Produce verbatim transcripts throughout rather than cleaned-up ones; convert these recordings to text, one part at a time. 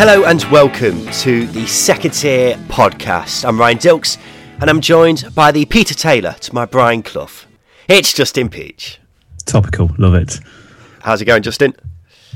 Hello and welcome to the Second Tier Podcast. I'm Ryan Dilks and I'm joined by the Peter Taylor to my Brian Clough. It's Justin Peach. Topical, love it. How's it going, Justin?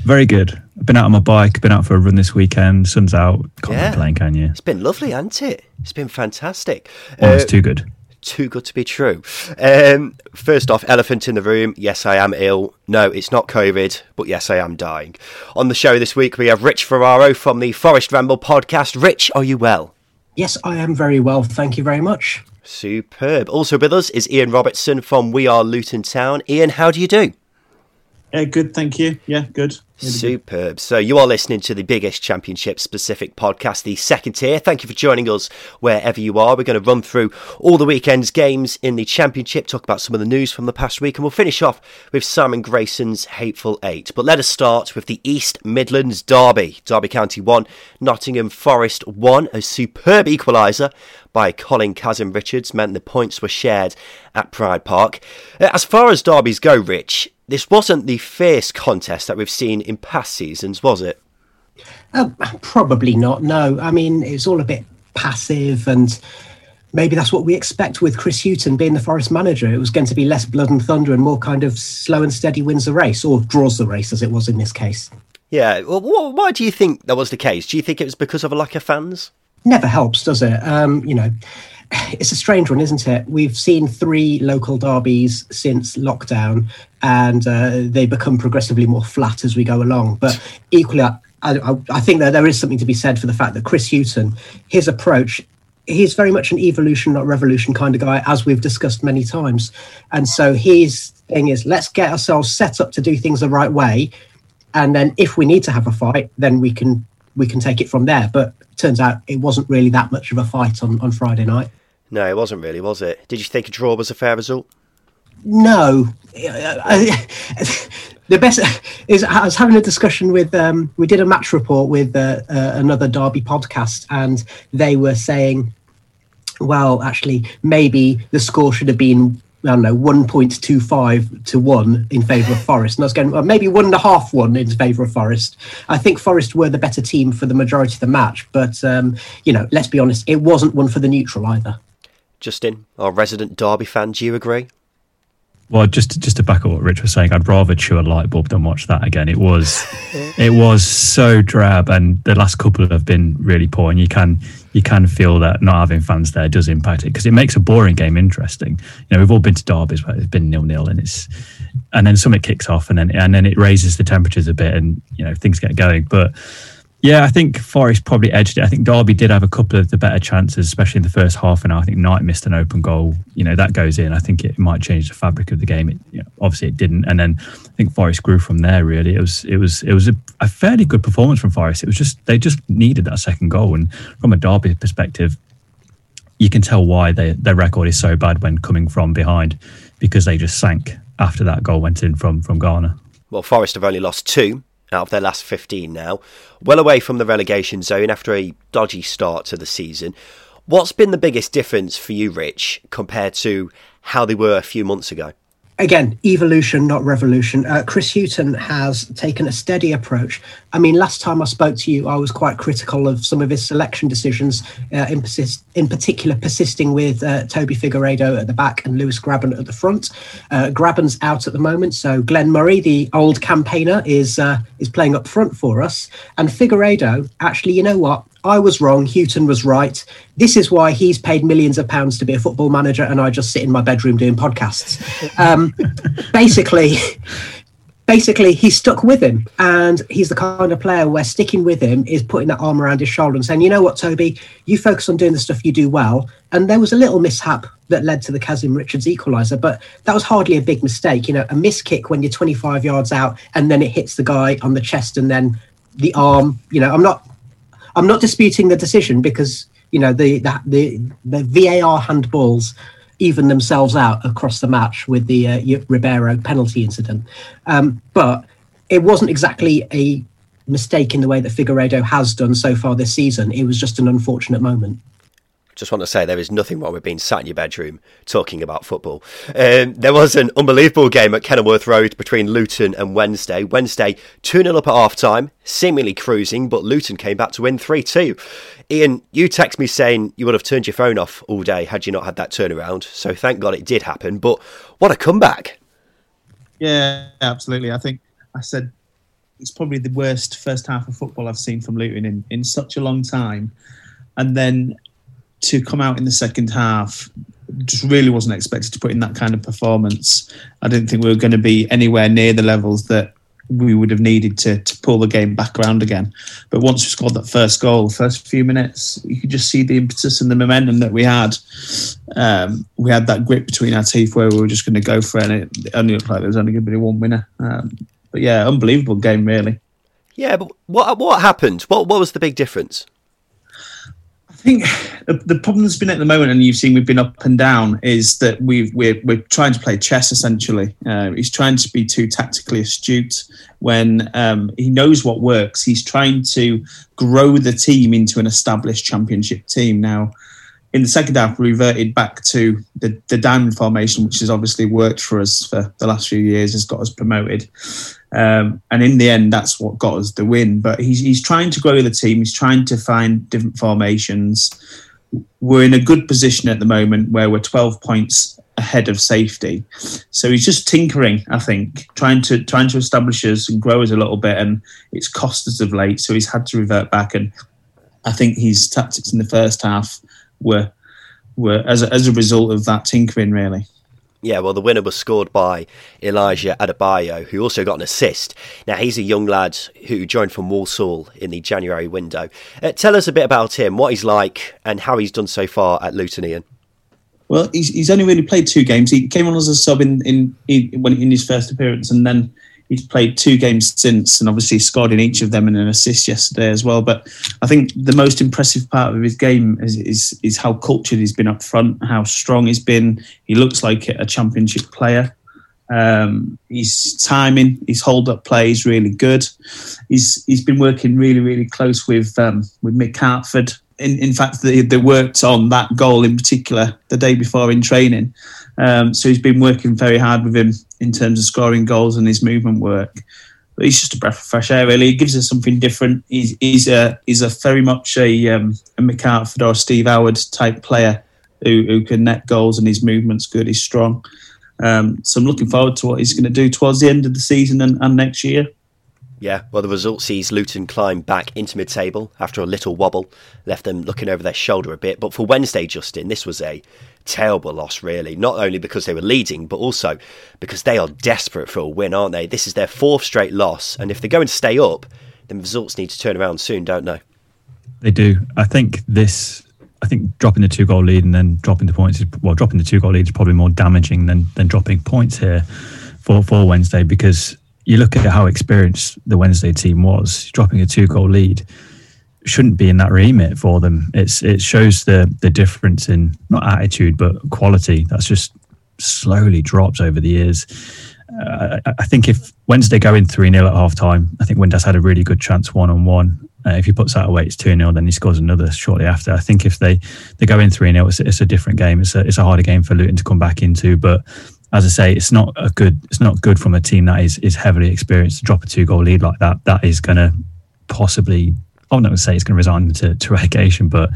Very good. I've been out on my bike, been out for a run this weekend, sun's out, can't yeah. complain, can you? It's been lovely, hasn't it? It's been fantastic. Oh, uh, it's too good. Too good to be true. Um, first off, elephant in the room. Yes, I am ill. No, it's not COVID, but yes, I am dying. On the show this week, we have Rich Ferraro from the Forest Ramble podcast. Rich, are you well? Yes, I am very well. Thank you very much. Superb. Also with us is Ian Robertson from We Are Luton Town. Ian, how do you do? Uh, good, thank you. Yeah, good. Really Superb. Good. So you are listening to the biggest championship-specific podcast, the Second Tier. Thank you for joining us wherever you are. We're going to run through all the weekend's games in the championship, talk about some of the news from the past week, and we'll finish off with Simon Grayson's Hateful Eight. But let us start with the East Midlands derby. Derby County one, Nottingham Forest one. A superb equaliser by Colin Kazim-Richards meant the points were shared at Pride Park. As far as derbies go, Rich, this wasn't the fierce contest that we've seen in past seasons, was it? Uh, probably not, no. I mean, it's all a bit passive, and maybe that's what we expect with Chris Hughton being the Forest manager. It was going to be less blood and thunder and more kind of slow and steady wins the race, or draws the race, as it was in this case. Yeah, well, why do you think that was the case? Do you think it was because of a lack of fans? Never helps, does it? Um, you know, it's a strange one, isn't it? We've seen three local derbies since lockdown, and uh, they become progressively more flat as we go along. But equally, I, I, I think that there is something to be said for the fact that Chris Hughton, his approach, he's very much an evolution, not revolution kind of guy, as we've discussed many times. And so his thing is, let's get ourselves set up to do things the right way. And then if we need to have a fight, then we can we can take it from there. But it turns out it wasn't really that much of a fight on, on Friday night. No, it wasn't really, was it? Did you think a draw was a fair result? No. The best is, I was having a discussion with, um, we did a match report with uh, uh, another derby podcast, and they were saying, well, actually, maybe the score should have been, I don't know, one point two five to one in favour of Forest. And I was going, well, maybe one and a half one in favour of Forest. I think Forest were the better team for the majority of the match. But, um, you know, let's be honest, it wasn't one for the neutral either. Justin, our resident derby fan, do you agree? Well, just just to back up what Rich was saying, I'd rather chew a light bulb than watch that again. It was it was so drab, and the last couple have been really poor. And you can you can feel that not having fans there does impact it, because it makes a boring game interesting. You know, we've all been to derbies where it's been nil nil, and it's and then something kicks off, and then and then it raises the temperatures a bit, and you know things get going. But yeah, I think Forest probably edged it. I think Derby did have a couple of the better chances, especially in the first half an hour. I think Knight missed an open goal. You know, that goes in. I think it might change the fabric of the game. It, you know, obviously, it didn't. And then I think Forest grew from there, really. It was it was, it was a, a fairly good performance from Forest. It was just, they just needed that second goal. And from a Derby perspective, you can tell why they, their record is so bad when coming from behind, because they just sank after that goal went in from, from Garner. Well, Forest have only lost two out of their last fifteen now, well away from the relegation zone after a dodgy start to the season. What's been the biggest difference for you, Rich, compared to how they were a few months ago? Again, evolution, not revolution. Uh, Chris Hughton has taken a steady approach. I mean, last time I spoke to you, I was quite critical of some of his selection decisions, uh, in, persist- in particular persisting with uh, Toby Figueiredo at the back and Lewis Grabban at the front. Uh, Grabban's out at the moment, so Glenn Murray, the old campaigner, is uh, is playing up front for us. And Figueiredo, actually, you know what? I was wrong, Hughton was right. This is why he's paid millions of pounds to be a football manager and I just sit in my bedroom doing podcasts. Um, basically, basically he stuck with him, and he's the kind of player where sticking with him is putting that arm around his shoulder and saying, you know what, Toby, you focus on doing the stuff you do well. And there was a little mishap that led to the Kazim-Richards equaliser, but that was hardly a big mistake. You know, a miss kick when you're twenty-five yards out and then it hits the guy on the chest and then the arm, you know, I'm not... I'm not disputing the decision because, you know, the, the the the V A R handballs even themselves out across the match with the uh, Ribeiro penalty incident. Um, but it wasn't exactly a mistake in the way that Figueiredo has done so far this season. It was just an unfortunate moment. Just want to say there is nothing wrong with being sat in your bedroom talking about football. Um, there was an unbelievable game at Kenilworth Road between Luton and Wednesday. Wednesday two nil up at half-time, seemingly cruising, but Luton came back to win three two. Ian, you text me saying you would have turned your phone off all day had you not had that turnaround, so thank God it did happen, but what a comeback. Yeah, absolutely. I think I said it's probably the worst first half of football I've seen from Luton in, in such a long time. And then to come out in the second half, just really wasn't expected to put in that kind of performance. I didn't think we were going to be anywhere near the levels that we would have needed to, to pull the game back around again. But once we scored that first goal, first few minutes, you could just see the impetus and the momentum that we had. Um, we had that grip between our teeth where we were just going to go for it, and it only looked like there was only going to be one winner. Um, but yeah, unbelievable game, really. Yeah, but what what happened? What what was the big difference? I think the problem that's been at the moment, and you've seen we've been up and down, is that we've, we're we're trying to play chess, essentially. Uh, he's trying to be too tactically astute when um, he knows what works. He's trying to grow the team into an established championship team. Now, in the second half, we reverted back to the, the diamond formation, which has obviously worked for us for the last few years, has got us promoted. Um, and in the end, that's what got us the win. But he's he's trying to grow the team. He's trying to find different formations. We're in a good position at the moment where we're twelve points ahead of safety. So he's just tinkering, I think, trying to trying to establish us and grow us a little bit. And it's cost us of late, so he's had to revert back. And I think his tactics in the first half were were as a, as a result of that tinkering, really. Yeah, well, the winner was scored by Elijah Adebayo, who also got an assist. Now, he's a young lad who joined from Walsall in the January window. Uh, tell us a bit about him, what he's like and how he's done so far at Luton, Ian. Well, he's, he's only really played two games. He came on as a sub in, in, in, when, in his first appearance, and then he's played two games since, and obviously scored in each of them and an assist yesterday as well. But I think the most impressive part of his game is, is, is how cultured he's been up front, how strong he's been. He looks like a championship player. Um, his timing, his hold-up play is really good. He's He's been working really, really close with um, with Mick Hartford. In, in fact, they, they worked on that goal in particular the day before in training. Um, so he's been working very hard with him in terms of scoring goals and his movement work. But he's just a breath of fresh air, really. He gives us something different. He's, he's, a, he's a very much a, um, a Mick Hartford or Steve Howard type player who, who can net goals, and his movement's good, he's strong. Um, so I'm looking forward to what he's going to do towards the end of the season and, and next year. Yeah, well, the result sees Luton climb back into mid-table after a little wobble, left them looking over their shoulder a bit. But for Wednesday, Justin, this was a terrible loss, really. Not only because they were leading, but also because they are desperate for a win, aren't they? This is their fourth straight loss. And if they're going to stay up, then the results need to turn around soon, don't they? They do. I think this... I think dropping the two-goal lead and then dropping the points... is Well, dropping the two-goal lead is probably more damaging than, than dropping points here for, for Wednesday, because... you look at how experienced the Wednesday team was. Dropping a two-goal lead shouldn't be in that remit for them. It's it shows the the difference in not attitude but quality that's just slowly dropped over the years. Uh, I, I think if Wednesday go in three nil at half time, I think Windass had a really good chance one on one. If he puts that away, it's two nil. Then he scores another shortly after. I think if they, they go in three nil, it's, it's a different game. It's a it's a harder game for Luton to come back into, but. As I say, it's not a good. It's not good from a team that is, is heavily experienced to drop a two goal lead like that. That is going to possibly. I'm not going to say it's going to resign them to, to relegation, but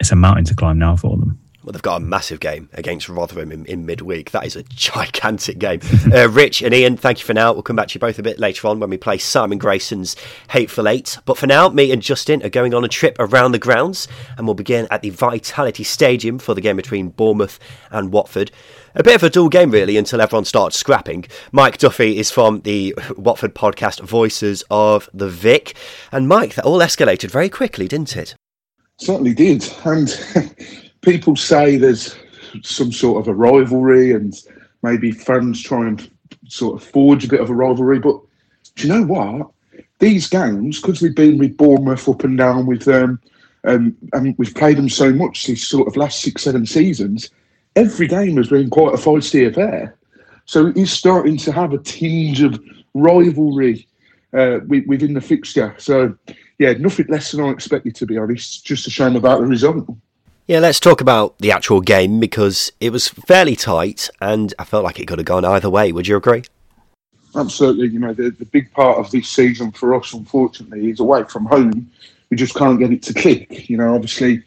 it's a mountain to climb now for them. Well, they've got a massive game against Rotherham in, in midweek. That is a gigantic game. Uh, Rich and Ian, thank you for now. We'll come back to you both a bit later on when we play Simon Grayson's Hateful Eight. But for now, me and Justin are going on a trip around the grounds, and we'll begin at the Vitality Stadium for the game between Bournemouth and Watford. A bit of a dull game, really, until everyone starts scrapping. Mike Duffy is from the Watford podcast Voices of the Vic. And Mike, that all escalated very quickly, didn't it? Certainly did. And people say there's some sort of a rivalry and maybe fans try and sort of forge a bit of a rivalry. But do you know what? These games, because we've been with Bournemouth up and down with them, um, and we've played them so much these sort of last six, seven seasons, every game has been quite a feisty affair. So it's starting to have a tinge of rivalry uh, within the fixture. So, yeah, nothing less than I expected, to be honest. Just a shame about the result. Yeah, let's talk about the actual game, because it was fairly tight and I felt like it could have gone either way. Would you agree? Absolutely. You know, the, the big part of this season for us, unfortunately, is away from home. We just can't get it to click. You know, obviously,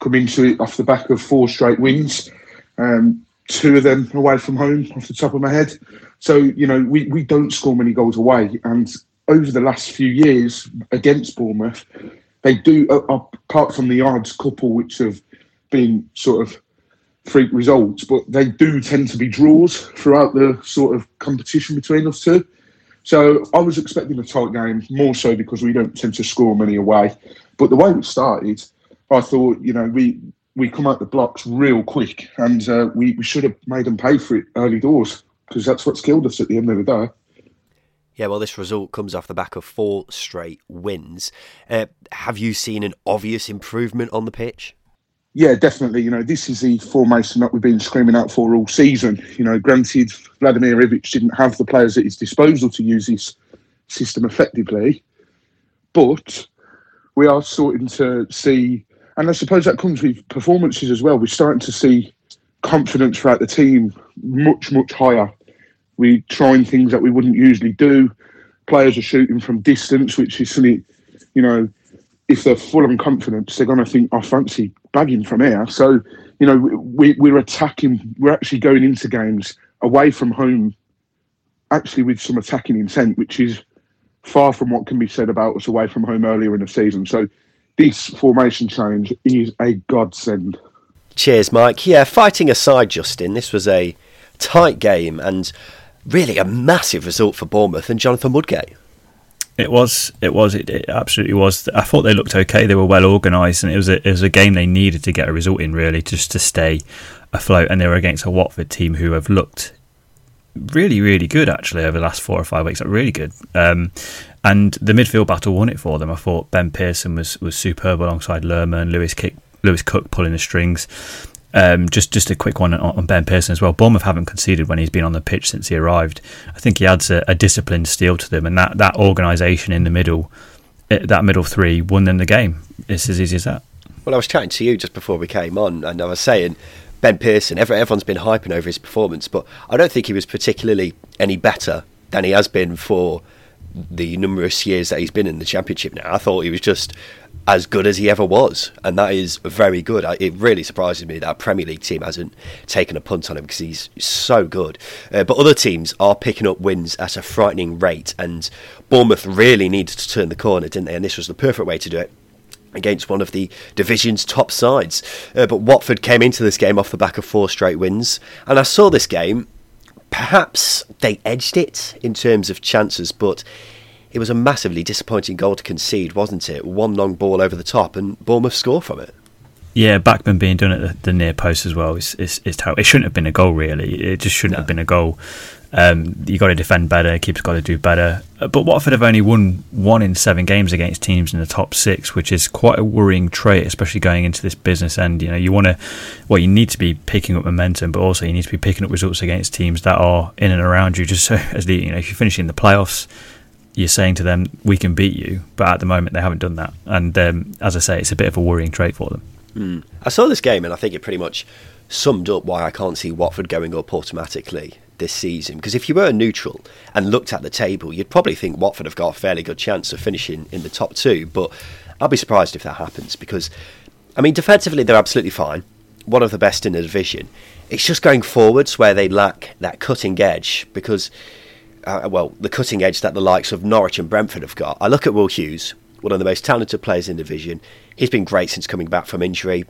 come into it off the back of four straight wins. Um, two of them away from home off the top of my head. So, you know, we, we don't score many goals away. And over the last few years against Bournemouth, they do, uh, apart from the odds couple, which have been sort of freak results, but they do tend to be draws throughout the sort of competition between us two. So I was expecting a tight game, more so because we don't tend to score many away. But the way it started, I thought, you know, we... we come out the blocks real quick, and uh, we, we should have made them pay for it early doors, because that's what's killed us at the end of the day. Yeah, well, this result comes off the back of four straight wins. Uh, have you seen an obvious improvement on the pitch? Yeah, definitely. You know, this is the formation that we've been screaming out for all season. You know, granted, Vladimir Ivic didn't have the players at his disposal to use his system effectively, but we are starting to see... And I suppose that comes with performances as well. We're starting to see confidence throughout the team much, much higher. We're trying things that we wouldn't usually do. Players are shooting from distance, which is silly. You know, if they're full on confidence, they're going to think, I fancy bagging from here. So, you know, we, we're attacking. We're actually going into games away from home, actually with some attacking intent, which is far from what can be said about us away from home earlier in the season. So, this formation change is a godsend. Cheers, Mike. Yeah, fighting aside, Justin, this was a tight game and really a massive result for Bournemouth and Jonathan Woodgate. It was. It was. It, it absolutely was. I thought they looked okay. They were well organised, and it was a, it was a game they needed to get a result in, really, just to stay afloat. And they were against a Watford team who have looked really, really good, actually, over the last four or five weeks. Like, really good. Um, And the midfield battle won it for them. I thought Ben Pearson was, was superb alongside Lerma and Lewis, Kick, Lewis Cook pulling the strings. Um, just just a quick one on, on Ben Pearson as well. Bournemouth haven't conceded when he's been on the pitch since he arrived. I think he adds a, a disciplined steel to them, and that, that organisation in the middle, that middle three, won them the game. It's as easy as that. Well, I was chatting to you just before we came on, and I was saying Ben Pearson, everyone's been hyping over his performance, but I don't think he was particularly any better than he has been for the numerous years that he's been in the Championship now. I thought he was just as good as he ever was, and that is very good. It really surprises me that a Premier League team hasn't taken a punt on him, because he's so good. Uh, but other teams are picking up wins at a frightening rate, and Bournemouth really needed to turn the corner, didn't they? And this was the perfect way to do it against one of the division's top sides. Uh, but Watford came into this game off the back of four straight wins, and I saw this game. Perhaps they edged it in terms of chances, but it was a massively disappointing goal to concede, wasn't it? One long ball over the top and Bournemouth score from it. Yeah, Backman being done at the, the near post as well. It's, it's, it's terrible. It shouldn't have been a goal, really. It just shouldn't no. have been a goal. Um, you got to defend better. Keeper's got to do better. But Watford have only won one in seven games against teams in the top six, which is quite a worrying trait, especially going into this business end. You know, you want to, well, you need to be picking up momentum, but also you need to be picking up results against teams that are in and around you. Just so as the, you know, if you're finishing the playoffs, you're saying to them, "We can beat you," but at the moment they haven't done that. And um, as I say, it's a bit of a worrying trait for them. Mm. I saw this game, and I think it pretty much summed up why I can't see Watford going up automatically this season, because if you were neutral and looked at the table, you'd probably think Watford have got a fairly good chance of finishing in the top two, but I'll be surprised if that happens, because I mean defensively they're absolutely fine. one of the best in the division. It's just going forwards where they lack that cutting edge, because, uh, well, the cutting edge that the likes of Norwich and Brentford have got. I look at Will Hughes, one of the most talented players in the division. He's been great since coming back from injury.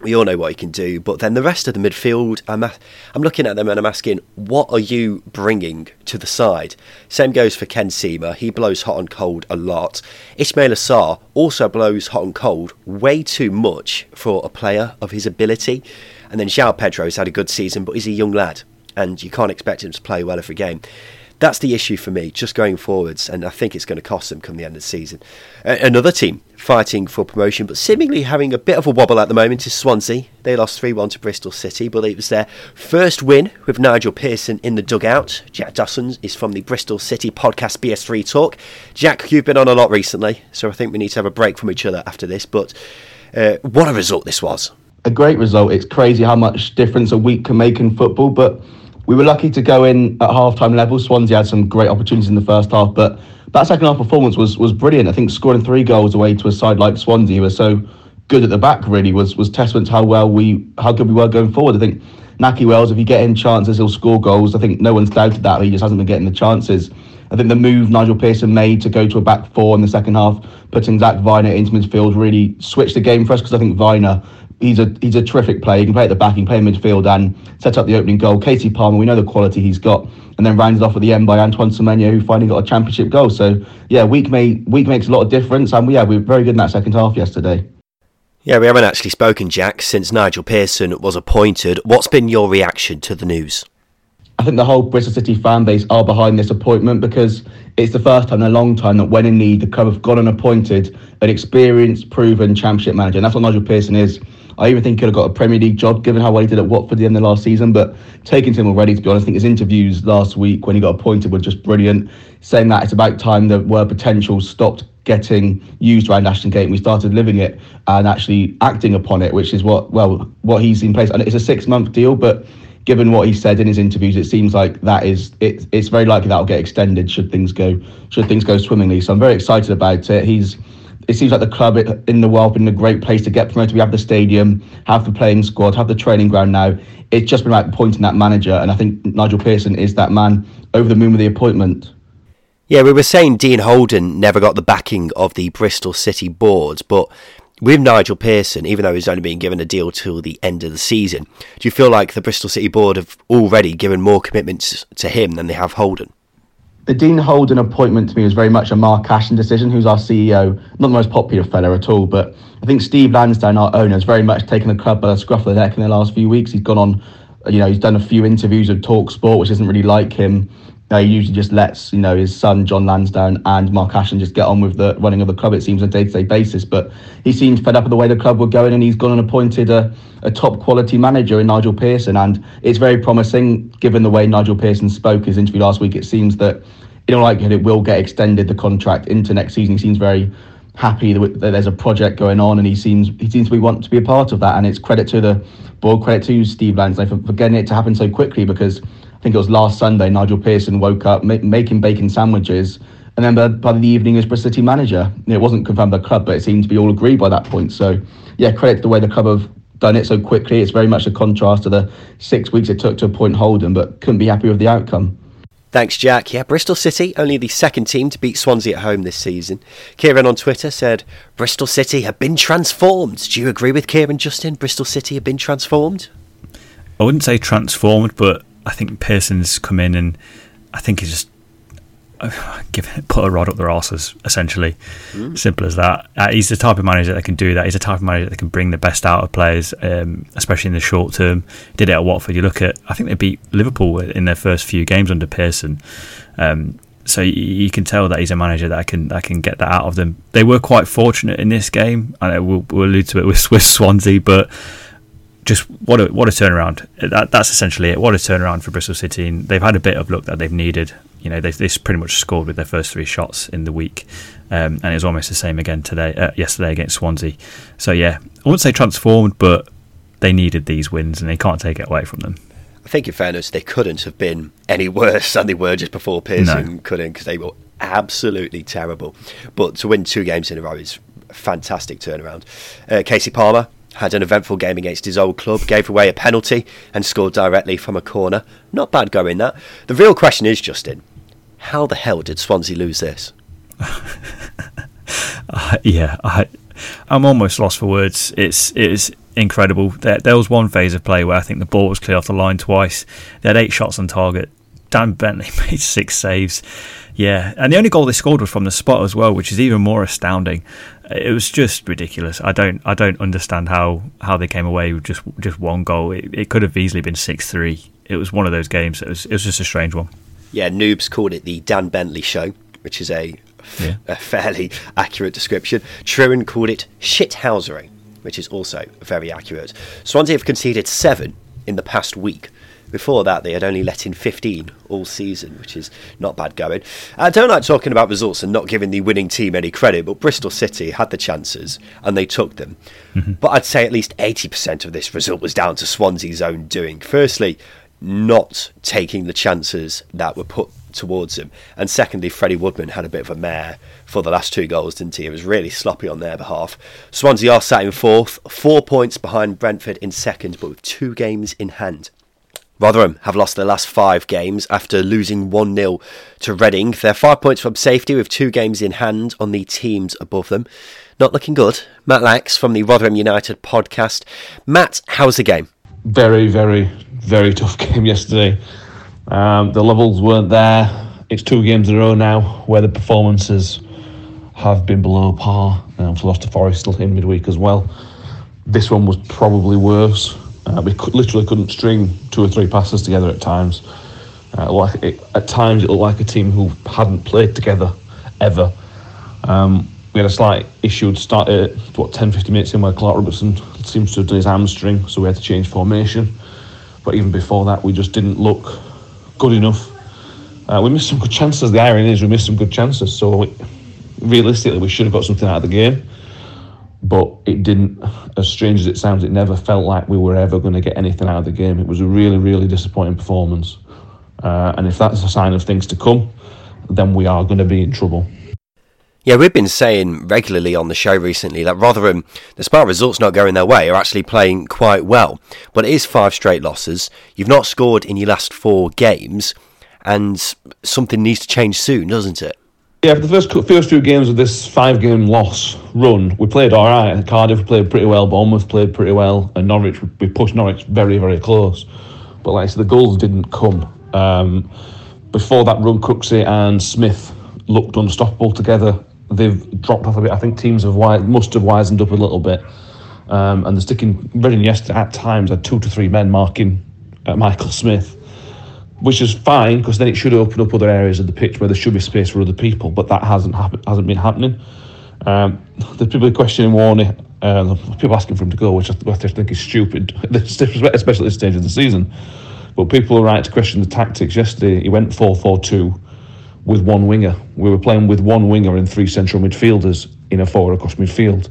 We all know what he can do. But then the rest of the midfield, I'm, I'm looking at them and I'm asking, what are you bringing to the side? Same goes for Ken Sema. He blows hot and cold a lot. Ismail Assar also blows hot and cold way too much for a player of his ability. And then João Pedro's had a good season, but he's a young lad, and you can't expect him to play well every game. That's the issue for me, just going forwards, and I think it's going to cost them come the end of the season. Uh, another team fighting for promotion, but seemingly having a bit of a wobble at the moment, is Swansea. They lost three one to Bristol City, but it was their first win with Nigel Pearson in the dugout. Jack Dawson is from the Bristol City podcast B S three Talk. Jack, you've been on a lot recently, so I think we need to have a break from each other after this, but uh, what a result this was. A great result. It's crazy how much difference a week can make in football, but we were lucky to go in at half-time level. Swansea had some great opportunities in the first half, but that second-half performance was was brilliant. I think scoring three goals away to a side like Swansea, who were so good at the back, really, was was testament to how well we how good we were going forward. I think Naki Wells, if you get in chances, he'll score goals. I think no one's doubted that. He just hasn't been getting the chances. I think the move Nigel Pearson made to go to a back four in the second half, putting Zach Viner into midfield, really switched the game for us, because I think Viner... He's a he's a terrific player. He can play at the back, he can play in midfield and set up the opening goal. Casey Palmer, we know the quality he's got. And then rounded off at the end by Antoine Semenyo, who finally got a championship goal. So, yeah, week, may, week makes a lot of difference. And, yeah, we were very good in that second half yesterday. Yeah, we haven't actually spoken, Jack, since Nigel Pearson was appointed. What's been your reaction to the news? I think the whole Bristol City fan base are behind this appointment, because it's the first time in a long time that when in need, the club have gone and appointed an experienced, proven championship manager. And that's what Nigel Pearson is. I even think he'd have got a Premier League job, given how well he did at Watford at the end of last season. But taking to him already, to be honest, I think his interviews last week when he got appointed were just brilliant, saying that it's about time the word potential stopped getting used around Ashton Gate. We started living it and actually acting upon it, which is what well what he's in place. And it's a six-month deal, but given what he said in his interviews, it seems like that is it, it's very likely that will get extended should things go should things go swimmingly. So I'm very excited about it. He's It seems like the club in the world been a great place to get promoted. We have the stadium, have the playing squad, have the training ground now. It's just been about appointing that manager, and I think Nigel Pearson is that man. Over the moon with the appointment. Yeah, we were saying Dean Holden never got the backing of the Bristol City board, but with Nigel Pearson, even though he's only been given a deal till the end of the season, do you feel like the Bristol City board have already given more commitments to him than they have Holden? The Dean Holden appointment to me was very much a Mark Ashton decision, who's our C E O, not the most popular fella at all, but I think Steve Lansdowne, our owner, has very much taken the club by the scruff of the neck in the last few weeks. He's gone on, you know, he's done a few interviews with TalkSport, which isn't really like him. Uh, he usually just lets, you know, his son, John Lansdowne, and Mark Ashton just get on with the running of the club, it seems, on a day-to-day basis. But he seems fed up with the way the club were going, and he's gone and appointed a, a top-quality manager in Nigel Pearson. And it's very promising, given the way Nigel Pearson spoke his interview last week. It seems that, in all likelihood, it will get extended, the contract, into next season. He seems very happy that there's a project going on, and he seems he seems to be want to be a part of that. And it's credit to the board, credit to Steve Lansdowne for, for getting it to happen so quickly, because I think it was last Sunday, Nigel Pearson woke up make, making bacon sandwiches, and then by, by the evening he was Bristol City manager. It wasn't confirmed by the club, but it seemed to be all agreed by that point. So, yeah, credit to the way the club have done it so quickly. It's very much a contrast to the six weeks it took to appoint Holden, but couldn't be happy with the outcome. Thanks, Jack. Yeah, Bristol City, only the second team to beat Swansea at home this season. Kieran on Twitter said, Bristol City have been transformed. Do you agree with Kieran, Justin? Bristol City have been transformed? I wouldn't say transformed, but I think Pearson's come in and I think he's just uh, given, put a rod up their arses, essentially. Mm. Simple as that. Uh, he's the type of manager that can do that. He's the type of manager that can bring the best out of players, um, especially in the short term. Did it at Watford. You look at, I think they beat Liverpool in their first few games under Pearson. Um, so you, you can tell that he's a manager that can that can get that out of them. They were quite fortunate in this game. I know we'll, we'll allude to it with, with Swansea, but just what a what a turnaround. That, that's essentially it. What a turnaround for Bristol City. And they've had a bit of luck that they've needed. You know, they've, they've pretty much scored with their first three shots in the week, um, and it was almost the same again today, uh, yesterday against Swansea. So yeah, I wouldn't say transformed, but they needed these wins, and they can't take it away from them. I think, in fairness, they couldn't have been any worse than they were just before Pearson. No. Couldn't, because they were absolutely terrible. But to win two games in a row is a fantastic turnaround. Uh, Casey Palmer had an eventful game against his old club, gave away a penalty and scored directly from a corner. Not bad going, that. The real question is, Justin, how the hell did Swansea lose this? uh, yeah, I, I'm almost lost for words. It's it's incredible. There, there was one phase of play where I think the ball was clear off the line twice. They had eight shots on target. Dan Bentley made six saves. Yeah, and the only goal they scored was from the spot as well, which is even more astounding. It was just ridiculous. I don't I don't understand how, how they came away with just just one goal. It, it could have easily been six three. It was one of those games. It was it was just a strange one. Yeah, Noobs called it the Dan Bentley show, which is a, yeah. a fairly accurate description. Truan called it shithousery, which is also very accurate. Swansea have conceded seven in the past week. Before that, they had only let in fifteen all season, which is not bad going. I don't like talking about results and not giving the winning team any credit, but Bristol City had the chances and they took them. Mm-hmm. But I'd say at least eighty percent of this result was down to Swansea's own doing. Firstly, not taking the chances that were put towards him. And secondly, Freddie Woodman had a bit of a mare for the last two goals, didn't he? It was really sloppy on their behalf. Swansea are sat in fourth, four points behind Brentford in second, but with two games in hand. Rotherham have lost their last five games after losing one nil to Reading. They're five points from safety with two games in hand on the teams above them. Not looking good. Matt Lax from the Rotherham United podcast. Matt, how's the game? Very, very, very tough game yesterday. Um, the levels weren't there. It's two games in a row now where the performances have been below par. Um, we lost to Forest in midweek as well. This one was probably worse. Uh, we could, literally couldn't string two or three passes together at times. Uh, like it, at times, it looked like a team who hadn't played together ever. Um, we had a slight issue to start at what ten fifteen minutes in where Clark Robertson seems to have done his hamstring, so we had to change formation. But even before that, we just didn't look good enough. Uh, we missed some good chances. The irony is, we missed some good chances. So we, realistically, we should have got something out of the game. But it didn't, as strange as it sounds, it never felt like we were ever going to get anything out of the game. It was a really, really disappointing performance. Uh, and if that's a sign of things to come, then we are going to be in trouble. Yeah, we've been saying regularly on the show recently that Rotherham, despite results not going their way, are actually playing quite well. But it is five straight losses. You've not scored in your last four games. And something needs to change soon, doesn't it? Yeah, for the first first few games of this five-game loss run, we played all right. Cardiff played pretty well, Bournemouth played pretty well, and Norwich, we pushed Norwich very, very close. But like I said, the goals didn't come. Um, before that run, Cooksey and Smith looked unstoppable together. They've dropped off a bit. I think teams have wise, must have wisened up a little bit. Um, and they're sticking, Reading yesterday at times had two to three men marking uh, Michael Smith, which is fine, because then it should open up other areas of the pitch where there should be space for other people, but that hasn't happen- hasn't been happening. Um, there's people questioning Warney, uh, people asking for him to go, which I, th- I just think is stupid, especially at this stage of the season. But people are right to question the tactics. Yesterday, he went four four two with one winger. We were playing with one winger and three central midfielders in a forward across midfield.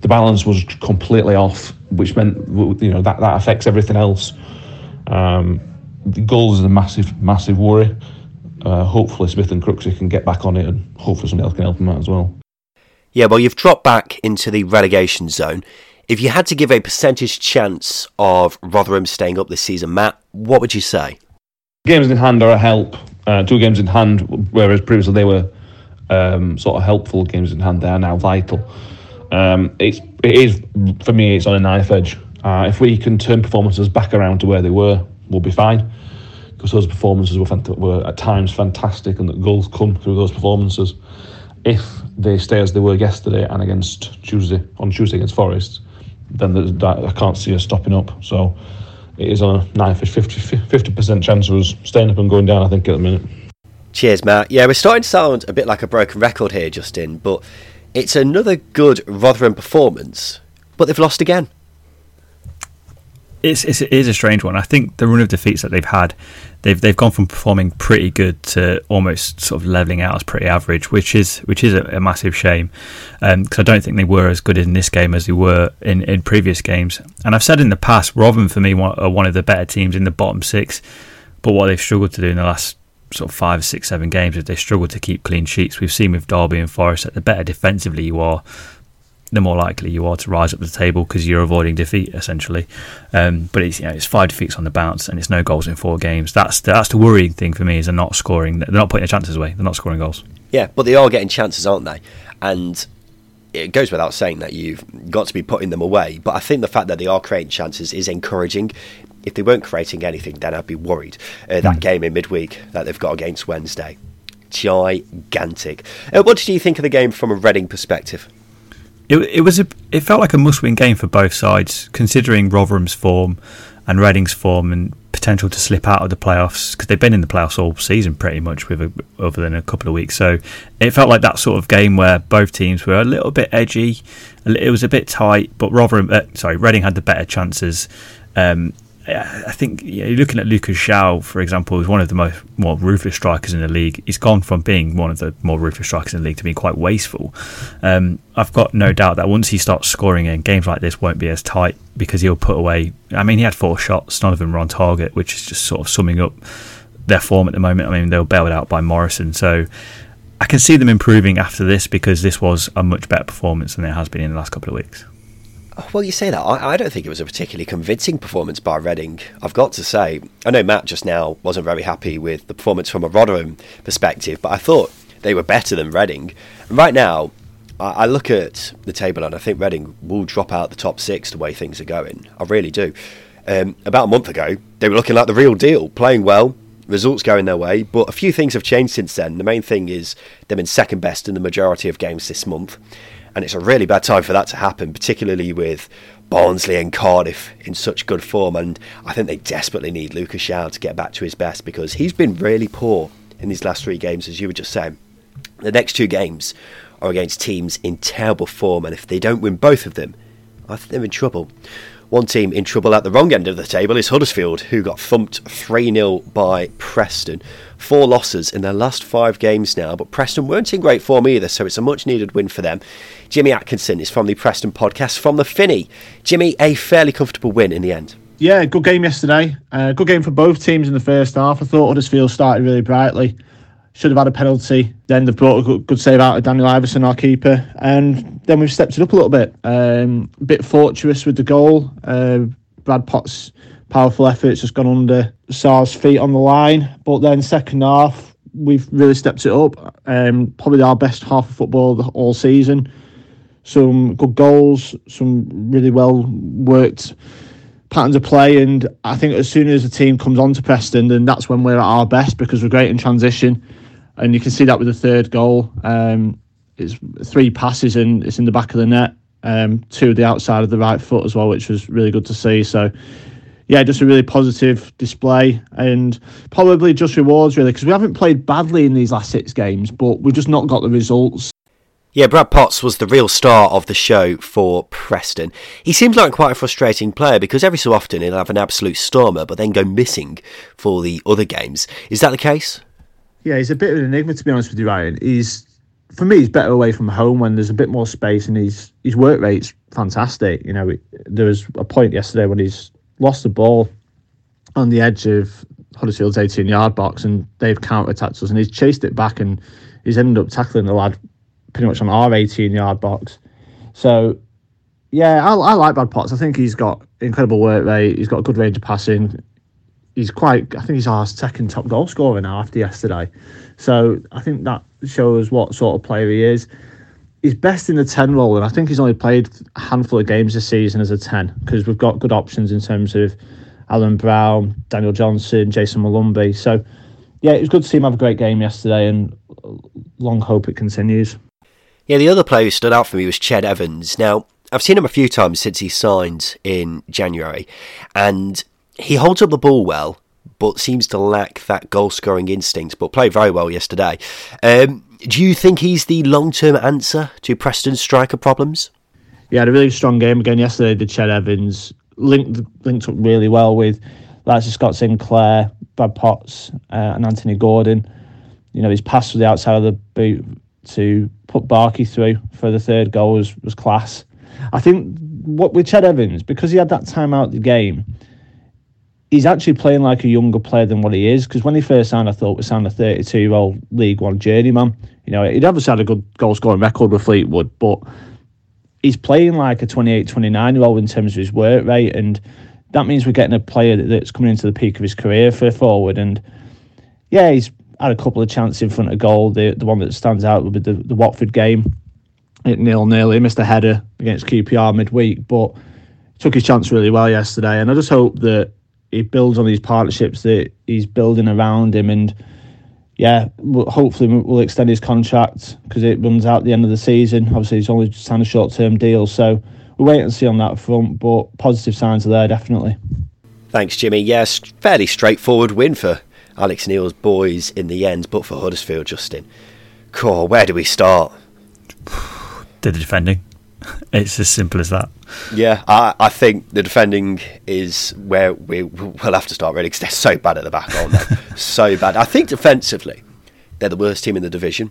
The balance was completely off, which meant, you know, that, that affects everything else. Um... The goals is a massive, massive worry. Uh, hopefully Smith and Crooksy can get back on it, and hopefully somebody else can help them out as well. Yeah, well, you've dropped back into the relegation zone. If you had to give a percentage chance of Rotherham staying up this season, Matt, what would you say? Games in hand are a help. Uh, two games in hand, whereas previously they were um, sort of helpful games in hand. They are now vital. Um, it's, it is, for me, it's on a knife edge. Uh, if we can turn performances back around to where they were, we'll be fine, because those performances were, fant- were at times fantastic, and the goals come through those performances. If they stay as they were yesterday and against Tuesday on Tuesday against Forest, then I can't see us stopping up. So it is on a knife edge, fifty percent chance of us staying up and going down, I think, at the minute. Cheers, Matt. Yeah, we're starting to sound a bit like a broken record here, Justin, but it's another good Rotherham performance, but they've lost again. It's, it's, it is a strange one. I think the run of defeats that they've had, they've they've gone from performing pretty good to almost sort of levelling out as pretty average, which is which is a, a massive shame, because um, I don't think they were as good in this game as they were in, in previous games. And I've said in the past, Rotherham for me are one of the better teams in the bottom six, but what they've struggled to do in the last sort of five, six, seven games is they struggled to keep clean sheets. We've seen with Derby and Forest that the better defensively you are, the more likely you are to rise up the table because you're avoiding defeat, essentially. Um, but it's, you know, it's five defeats on the bounce and it's no goals in four games. That's the, that's the worrying thing for me, is they're not scoring. They're not putting their chances away. They're not scoring goals. Yeah, but they are getting chances, aren't they? And it goes without saying that you've got to be putting them away. But I think the fact that they are creating chances is encouraging. If they weren't creating anything, then I'd be worried. Uh, that mm. game in midweek that they've got against Wednesday, gigantic. Uh, what did you think of the game from a Reading perspective? It, it was a, it felt like a must-win game for both sides, considering Rotherham's form and Reading's form and potential to slip out of the playoffs, because they've been in the playoffs all season pretty much, with a, other than a couple of weeks. So it felt like that sort of game where both teams were a little bit edgy. It was a bit tight, but Rotherham, uh, sorry, Reading had the better chances. Um, I think you know, looking at Lucas Shaw, for example, is one of the most more ruthless strikers in the league. He's gone from being one of the more ruthless strikers in the league to being quite wasteful. Um, I've got no doubt that once he starts scoring in, games like this won't be as tight, because he'll put away... I mean, he had four shots, none of them were on target, which is just sort of summing up their form at the moment. I mean, they were bailed out by Morrison, so I can see them improving after this, because this was a much better performance than it has been in the last couple of weeks. Well, you say that. I, I don't think it was a particularly convincing performance by Reading, I've got to say. I know Matt just now wasn't very happy with the performance from a Rotherham perspective, but I thought they were better than Reading. And right now, I, I look at the table and I think Reading will drop out the top six the way things are going. I really do. Um, about a month ago, they were looking like the real deal, playing well, results going their way, but a few things have changed since then. The main thing is they've been second best in the majority of games this month. And it's a really bad time for that to happen, particularly with Barnsley and Cardiff in such good form. And I think they desperately need Lucas Shaw to get back to his best, because he's been really poor in these last three games, as you were just saying. The next two games are against teams in terrible form, and if they don't win both of them, I think they're in trouble. One team in trouble at the wrong end of the table is Huddersfield, who got thumped three nil by Preston. Four losses in their last five games now, but Preston weren't in great form either, so it's a much-needed win for them. Jimmy Atkinson is from the Preston podcast from the Finney. Jimmy, a fairly comfortable win in the end. Yeah, good game yesterday. Uh, good game for both teams in the first half. I thought Huddersfield started really brightly. Should have had a penalty. Then they've brought a good, good save out of Daniel Iverson, our keeper. And then we've stepped it up a little bit. Um, a bit fortuitous with the goal. Uh, Brad Potts' powerful effort's just gone under Sarr's feet on the line. But then second half, we've really stepped it up. Um, probably our best half of football all season. Some good goals, some really well-worked patterns of play, and I think as soon as the team comes on to Preston, then that's when we're at our best, because we're great in transition. And you can see that with the third goal. Um, it's three passes and it's in the back of the net. Um, two the outside of the right foot as well, which was really good to see. So, yeah, just a really positive display, and probably just rewards, really, because we haven't played badly in these last six games, but we've just not got the results. Yeah, Brad Potts was the real star of the show for Preston. He seems like quite a frustrating player, because every so often he'll have an absolute stormer but then go missing for the other games. Is that the case? Yeah, he's a bit of an enigma, to be honest with you, Ryan. He's, for me, he's better away from home when there's a bit more space, and his his work rate's fantastic. You know, it, there was a point yesterday when he's lost the ball on the edge of Huddersfield's eighteen-yard box, and they've counter-attacked us, and he's chased it back, and he's ended up tackling the lad pretty much on our eighteen-yard box. So, yeah, I, I like Brad Potts. I think he's got incredible work rate. He's got a good range of passing. He's quite... I think he's our second top goal scorer now after yesterday. So I think that shows what sort of player he is. He's best in the ten role, and I think he's only played a handful of games this season as a ten, because we've got good options in terms of Alan Brown, Daniel Johnson, Jason Malumbi. So, yeah, it was good to see him have a great game yesterday, and long hope it continues. Yeah, the other player who stood out for me was Ched Evans. Now, I've seen him a few times since he signed in January, and he holds up the ball well, but seems to lack that goal-scoring instinct, but played very well yesterday. Um, do you think he's the long-term answer to Preston's striker problems? Yeah, had a really strong game again yesterday, the Ched Evans. Linked, linked up really well with Elijah Scott Sinclair, Brad Potts uh, and Anthony Gordon. You know, his pass to the outside of the boot to put Barkey through for the third goal was, was class. I think what with Ched Evans, because he had that time out of the game, he's actually playing like a younger player than what he is, because when he first signed, I thought we signed a thirty-two-year-old League One journeyman. You know, he'd obviously had a good goal-scoring record with Fleetwood, but he's playing like a twenty-eight, twenty-nine-year-old in terms of his work rate, and that means we're getting a player that's coming into the peak of his career for a forward. And yeah, he's had a couple of chances in front of goal. The the one that stands out would be the, the Watford game at nil-nil. He missed a header against Q P R midweek, but took his chance really well yesterday. And I just hope that he builds on these partnerships that he's building around him, and yeah, hopefully we'll extend his contract because it runs out at the end of the season. Obviously, he's only signed a short-term deal, so we'll wait and see on that front, but positive signs are there, definitely. Thanks, Jimmy. Yes, fairly straightforward win for Alex Neil's boys in the end, but for Huddersfield, Justin. Cool, where do we start? The defending. It's as simple as that. Yeah, I, I think the defending is where we will have to start really, because they're so bad at the back, aren't they? So bad. I think defensively, they're the worst team in the division.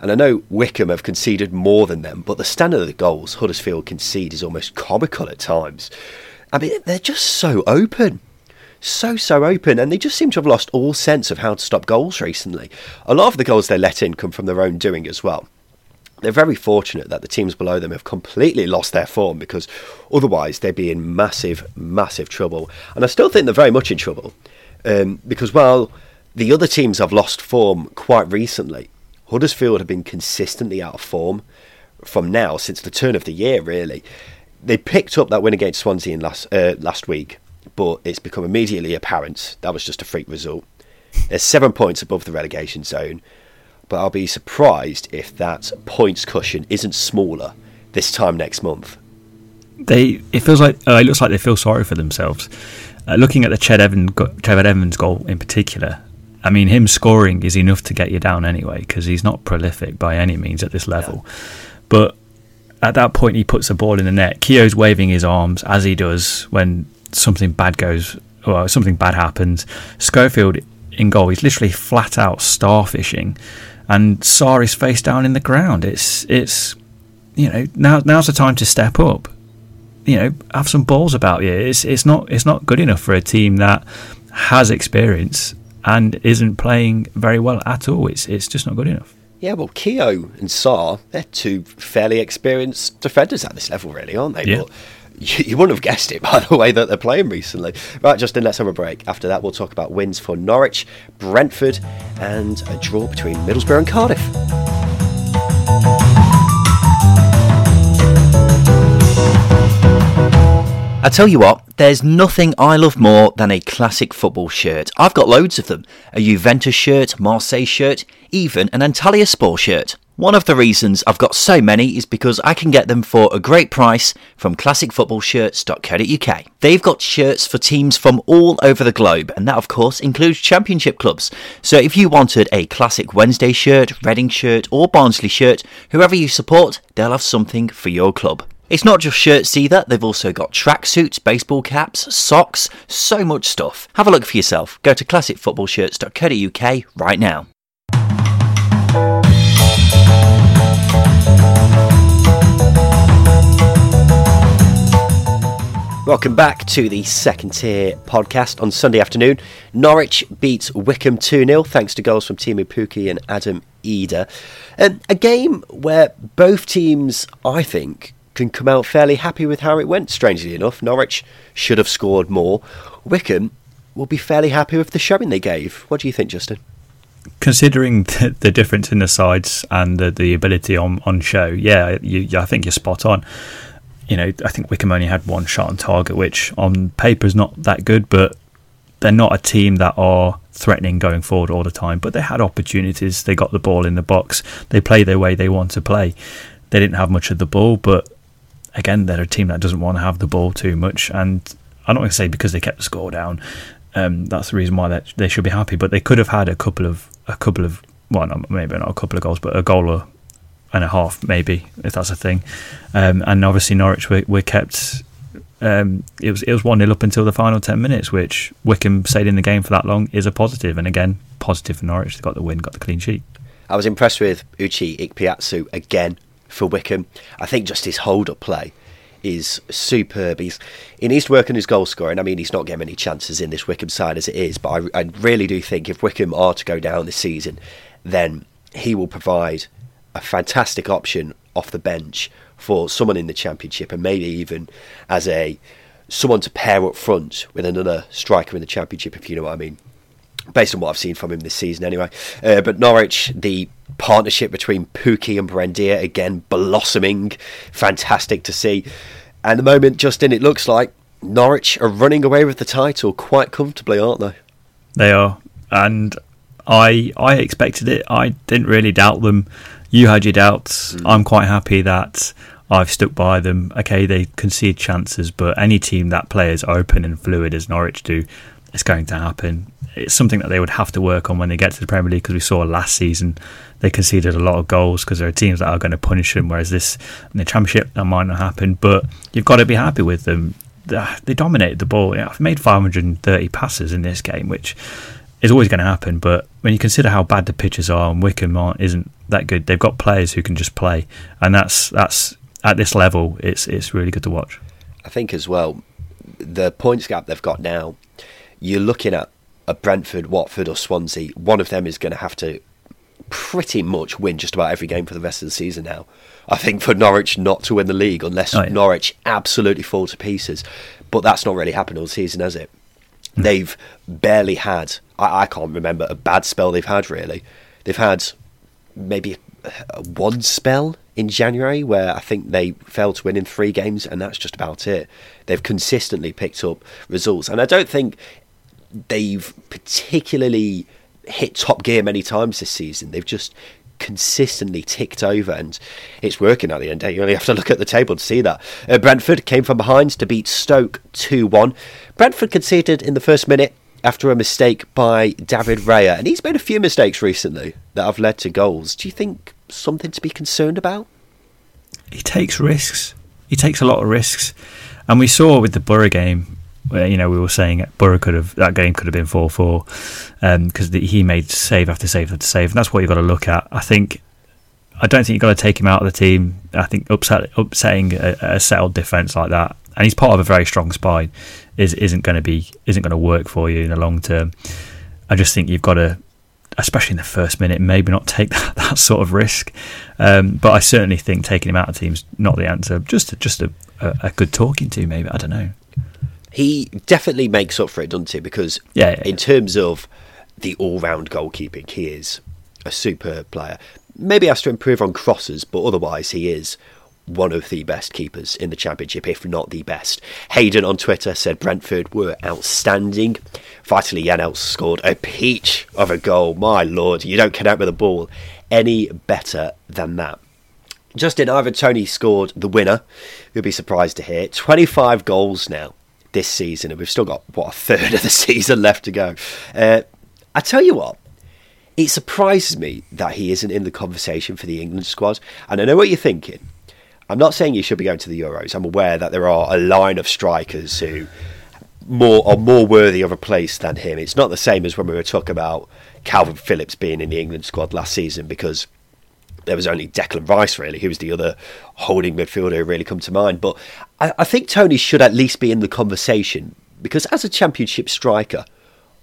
And I know Wickham have conceded more than them, but the standard of the goals Huddersfield concede is almost comical at times. I mean, they're just so open. So, so open. And they just seem to have lost all sense of how to stop goals recently. A lot of the goals they let in come from their own doing as well. They're very fortunate that the teams below them have completely lost their form, because otherwise they'd be in massive, massive trouble. And I still think they're very much in trouble um, because, while the other teams have lost form quite recently, Huddersfield have been consistently out of form from now, since the turn of the year, really. They picked up that win against Swansea in last, uh, last week, but it's become immediately apparent that was just a freak result. They're seven points above the relegation zone, but I'll be surprised if that points cushion isn't smaller this time next month. They it feels like uh, it looks like they feel sorry for themselves. Uh, looking at the Ched Evans, Ched Evans goal in particular, I mean, him scoring is enough to get you down anyway, because he's not prolific by any means at this level. Yeah. But at that point, he puts the ball in the net. Keogh's waving his arms as he does when something bad goes, or something bad happens. Schofield in goal is literally flat out starfishing. And Sarr is face down in the ground. It's, it's, you know, now now's the time to step up. You know, have some balls about you. It's it's not it's not good enough for a team that has experience and isn't playing very well at all. It's it's just not good enough. Yeah, well, Keogh and Sarr, they're two fairly experienced defenders at this level, really, aren't they? Yeah. But you, you wouldn't have guessed it by the way that they're playing recently. Right, Justin, let's have a break. After that, we'll talk about wins for Norwich, Brentford, and a draw between Middlesbrough and Cardiff. I tell you what, there's nothing I love more than a classic football shirt. I've got loads of them. A Juventus shirt, Marseille shirt, even an Antalyaspor shirt. One of the reasons I've got so many is because I can get them for a great price from classic football shirts dot co dot U K. They've got shirts for teams from all over the globe, and that of course includes championship clubs. So if you wanted a classic Wednesday shirt, Reading shirt or Barnsley shirt, whoever you support, they'll have something for your club. It's not just shirts either, they've also got tracksuits, baseball caps, socks, so much stuff. Have a look for yourself. Go to classic football shirts dot co dot U K right now. Welcome back to the Second Tier Podcast. On Sunday afternoon, Norwich beat Wickham two nil thanks to goals from Timu Puki and Adam Eder. Um, a game where both teams, I think, can come out fairly happy with how it went, strangely enough. Norwich should have scored more. Wickham will be fairly happy with the showing they gave. What do you think, Justin? Considering the, the difference in the sides and the, the ability on, on show, yeah, you, I think you're spot on. You know, I think Wickham only had one shot on target, which on paper is not that good, but they're not a team that are threatening going forward all the time. But they had opportunities. They got the ball in the box. They play the way they want to play. They didn't have much of the ball, but again, they're a team that doesn't want to have the ball too much. And I'm not going to say because they kept the score down, um, that's the reason why they should be happy. But they could have had a couple of, a couple of, well, not, maybe not a couple of goals, but a goal or and a half, maybe, if that's a thing. Um, and obviously Norwich were, were kept, um, it was it was one nil up until the final ten minutes, which Wickham stayed in the game for that long is a positive. And again, positive for Norwich. They got the win, got the clean sheet. I was impressed with Uche Ikpeatsu again for Wickham. I think just his hold-up play is superb. He's, he needs to work on his goal scoring. I mean, he's not getting many chances in this Wickham side as it is, but I, I really do think if Wickham are to go down this season, then he will provide a fantastic option off the bench for someone in the Championship, and maybe even as a someone to pair up front with another striker in the Championship, if you know what I mean, based on what I've seen from him this season anyway. Uh, but Norwich, the partnership between Pukki and Buendia, again, blossoming. Fantastic to see. And at the moment, Justin, it looks like Norwich are running away with the title quite comfortably, aren't they? They are. And I I expected it. I didn't really doubt them. You had your doubts. Mm. I'm quite happy that I've stuck by them. Okay, they concede chances, but any team that play as open and fluid as Norwich do, it's going to happen. It's something that they would have to work on when they get to the Premier League, because we saw last season they conceded a lot of goals because there are teams that are going to punish them, whereas this in the Championship, that might not happen. But you've got to be happy with them. They dominated the ball. I've made five hundred thirty passes in this game, which is always going to happen, but when you consider how bad the pitches are and Wickham aren't, isn't that good, they've got players who can just play, and that's that's at this level, it's it's really good to watch. I think as well, the points gap they've got now, you're looking at a Brentford, Watford or Swansea, one of them is going to have to pretty much win just about every game for the rest of the season now, I think, for Norwich not to win the league, unless oh, yeah. Norwich absolutely fall to pieces. But that's not really happened all season, has it? Mm. They've barely had, I, I can't remember a bad spell they've had, really. They've had maybe a, a one spell in January where I think they failed to win in three games, and that's just about it. They've consistently picked up results, and I don't think they've particularly hit top gear many times this season. They've just consistently ticked over, and it's working at the end. You only have to look at the table to see that. Uh, Brentford came from behind to beat Stoke two one. Brentford conceded in the first minute after a mistake by David Raya, and he's made a few mistakes recently that have led to goals. Do you think something to be concerned about? He takes risks. He takes a lot of risks, and we saw with the Borough game, where, you know, we were saying Borough could have, that game could have been four four, um, because he made save after save after save, and that's what you've got to look at. I think I don't think you've got to take him out of the team. I think upset, upsetting a, a settled defence like that, and he's part of a very strong spine, is isn't going to be isn't going to work for you in the long term. I just think you've got to, especially in the first minute, maybe not take that, that sort of risk. Um, but I certainly think taking him out of the team's not the answer. Just just a, a, a good talking to, maybe, I don't know. He definitely makes up for it, doesn't he? Because yeah, yeah, in yeah. terms of the all-round goalkeeping, he is a superb player. Maybe has to improve on crosses, but otherwise he is one of the best keepers in the Championship, if not the best. Hayden on Twitter said Brentford were outstanding. Vitali Janel scored a peach of a goal. My lord, you don't connect with a ball any better than that. Justin, Ivan Toney scored the winner. You'll be surprised to hear. twenty-five goals now this season, and we've still got, what, a third of the season left to go. Uh, I tell you what, it surprises me that he isn't in the conversation for the England squad. And I know what you're thinking. I'm not saying he should be going to the Euros. I'm aware that there are a line of strikers who more are more worthy of a place than him. It's not the same as when we were talking about Calvin Phillips being in the England squad last season, because there was only Declan Rice, really, who was the other holding midfielder who really come to mind. But I, I think Toney should at least be in the conversation, because as a Championship striker,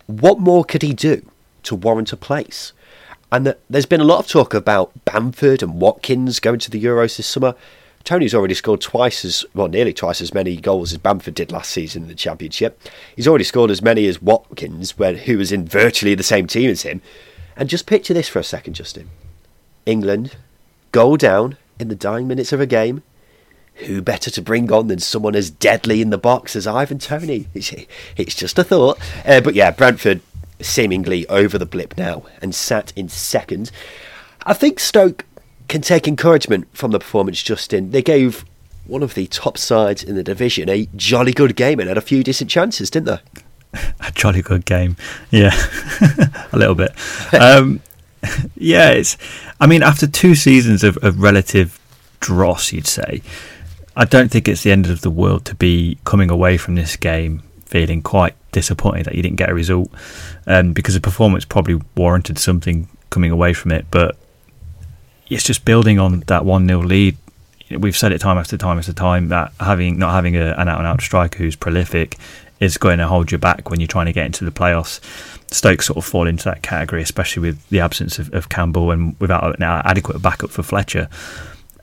what more could he do to warrant a place? And the, there's been a lot of talk about Bamford and Watkins going to the Euros this summer. Toney's already scored twice as, well, nearly twice as many goals as Bamford did last season in the Championship. He's already scored as many as Watkins, when, who was in virtually the same team as him. And just picture this for a second, Justin. England goal down in the dying minutes of a game. Who better to bring on than someone as deadly in the box as Ivan Toney? It's, it's just a thought. Uh, but yeah, Brentford seemingly over the blip now and sat in second. I think Stoke can take encouragement from the performance, Justin. They gave one of the top sides in the division a jolly good game and had a few decent chances, didn't they? A jolly good game, yeah. A little bit. Um Yeah, it's, I mean, after two seasons of, of relative dross, you'd say, I don't think it's the end of the world to be coming away from this game feeling quite disappointed that you didn't get a result, um, because the performance probably warranted something coming away from it. But it's just building on that one nil lead. We've said it time after time after time that having not having a, an out-and-out striker who's prolific is going to hold you back when you're trying to get into the playoffs. Stoke sort of fall into that category, especially with the absence of, of Campbell and without an adequate backup for Fletcher.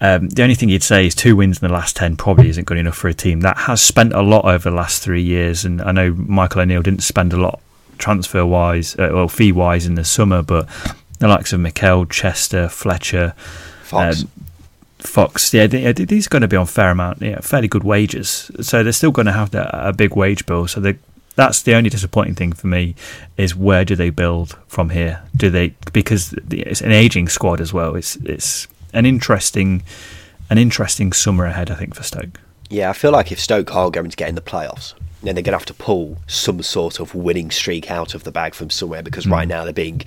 Um, the only thing he'd say is two wins in the last ten probably isn't good enough for a team that has spent a lot over the last three years. And I know Michael O'Neill didn't spend a lot transfer-wise, uh, well, fee-wise in the summer, but the likes of Mikel, Chester, Fletcher, Fox, um, Fox yeah, they, these are going to be on fair amount, yeah, fairly good wages. So they're still going to have the, a big wage bill. So they that's the only disappointing thing for me is where do they build from here? Do they because it's an ageing squad as well. It's it's an interesting an interesting summer ahead, I think, for Stoke. Yeah, I feel like if Stoke are going to get in the playoffs, then they're going to have to pull some sort of winning streak out of the bag from somewhere, because mm. right now they're being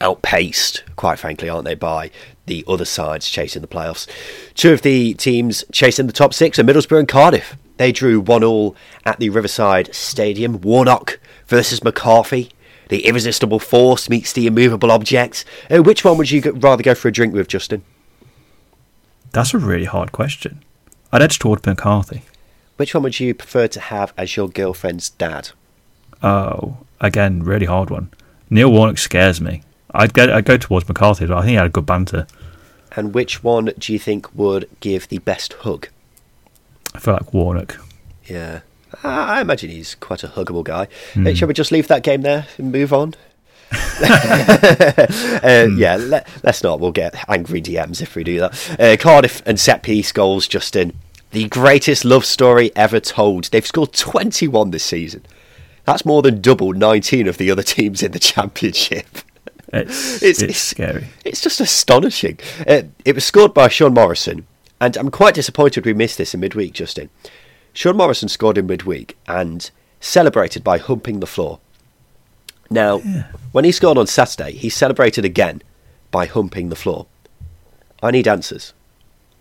outpaced, quite frankly, aren't they, by the other sides chasing the playoffs. Two of the teams chasing the top six are Middlesbrough and Cardiff. They drew one all at the Riverside Stadium. Warnock versus McCarthy. The irresistible force meets the immovable object. Uh, which one would you rather go for a drink with, Justin? That's a really hard question. I'd edge toward McCarthy. Which one would you prefer to have as your girlfriend's dad? Oh, again, really hard one. Neil Warnock scares me. I'd go, I'd go towards McCarthy, but I think he had a good banter. And which one do you think would give the best hug? I feel like Warnock. Yeah. I imagine he's quite a huggable guy. Mm. Uh, shall we just leave that game there and move on? uh, mm. Yeah, let, let's not. We'll get angry D Ms if we do that. Uh, Cardiff and set piece goals, Justin. The greatest love story ever told. They've scored twenty-one this season. That's more than double nineteen of the other teams in the Championship. It's, it's, it's scary. It's just astonishing. Uh, it was scored by Sean Morrison. And I'm quite disappointed we missed this in midweek, Justin. Sean Morrison scored in midweek and celebrated by humping the floor. Now, yeah. when he scored on Saturday, he celebrated again by humping the floor. I need answers.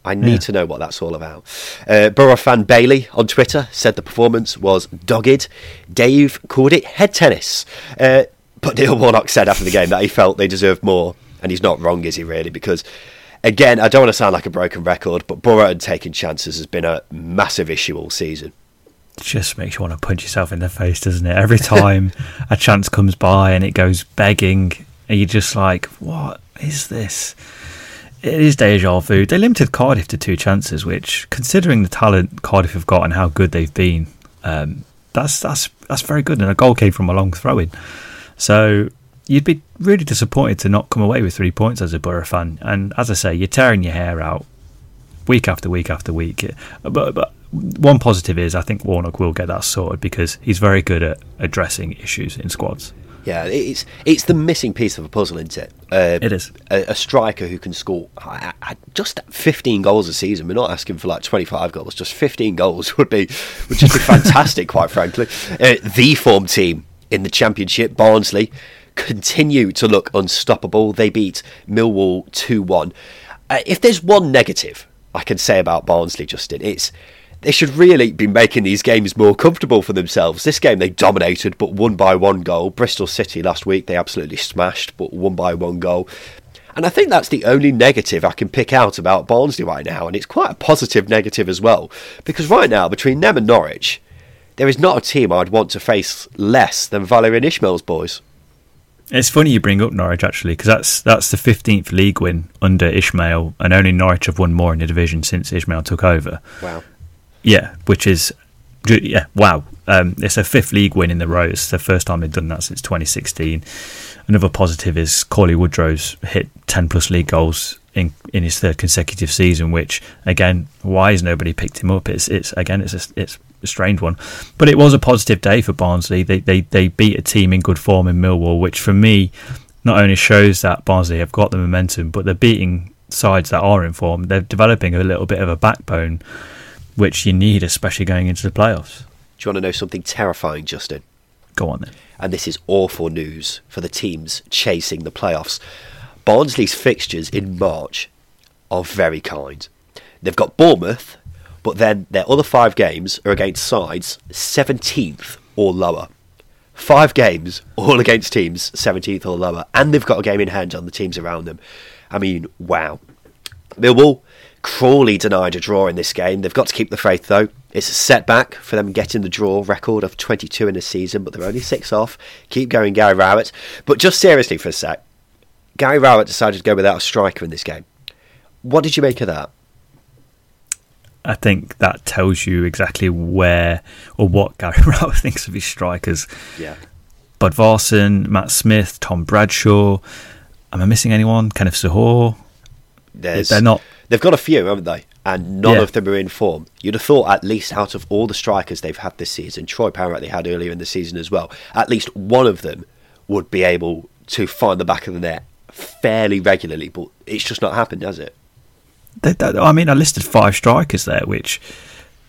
I need yeah. to know what that's all about. Uh, Borough fan Bailey on Twitter said the performance was dogged. Dave called it head tennis. Uh, but Neil Warnock said after the game that he felt they deserved more. And he's not wrong, is he, really? Because... Again, I don't want to sound like a broken record, but Borough and taking chances has been a massive issue all season. It just makes you want to punch yourself in the face, doesn't it? Every time a chance comes by and it goes begging, and you're just like, what is this? It is deja vu. They limited Cardiff to two chances, which, considering the talent Cardiff have got and how good they've been, um, that's that's that's very good. And a goal came from a long throw-in. So... You'd be really disappointed to not come away with three points as a Borough fan. And as I say, you're tearing your hair out week after week after week. But, but one positive is I think Warnock will get that sorted, because he's very good at addressing issues in squads. Yeah, it's it's the missing piece of a puzzle, isn't it? Uh, it is. A, a striker who can score I, I, just fifteen goals a season. We're not asking for like twenty-five goals. Just fifteen goals would be would just be fantastic, quite frankly. Uh, the form team in the Championship, Barnsley, continue to look unstoppable. They beat Millwall two one. Uh, if there's one negative I can say about Barnsley, Justin, it's they should really be making these games more comfortable for themselves. This game they dominated, but won by one goal. Bristol City last week they absolutely smashed, but won by one goal. And I think that's the only negative I can pick out about Barnsley right now, and it's quite a positive negative as well, because right now between them and Norwich there is not a team I'd want to face less than Valerie and Ishmael's boys. It's funny you bring up Norwich, actually, because that's that's the fifteenth league win under Ishmael, and only Norwich have won more in the division since Ishmael took over. Wow. Yeah, which is... Yeah, wow. Um, it's their fifth league win in the row. It's the first time they've done that since twenty sixteen. Another positive is Corley Woodrow's hit ten-plus league goals in in his third consecutive season, which, again, why has nobody picked him up? It's, it's again, it's a, it's a strange one. But it was a positive day for Barnsley. They, they, they beat a team in good form in Millwall, which for me not only shows that Barnsley have got the momentum, but they're beating sides that are in form. They're developing a little bit of a backbone, which you need, especially going into the playoffs. Do you want to know something terrifying, Justin? Go on then. And this is awful news for the teams chasing the playoffs. Barnsley's fixtures in March are very kind. They've got Bournemouth, but then their other five games are against sides seventeenth or lower. Five games, all against teams seventeenth or lower. And they've got a game in hand on the teams around them. I mean, wow. Millwall, Crawley denied a draw in this game. They've got to keep the faith, though. It's a setback for them getting the draw record of twenty-two in a season, but they're only six off. Keep going, Gary Rowett. But just seriously for a sec, Gary Rowett decided to go without a striker in this game. What did you make of that? I think that tells you exactly where or what Gary Rowett thinks of his strikers. Yeah. Bud Varson, Matt Smith, Tom Bradshaw. Am I missing anyone? Kenneth Sahor. There's, They're not. They've got a few, haven't they? And none yeah. of them are in form. You'd have thought, at least out of all the strikers they've had this season, Troy Parrott they had earlier in the season as well, at least one of them would be able to find the back of the net fairly regularly, but it's just not happened, has it? They, they, I mean, I listed five strikers there, which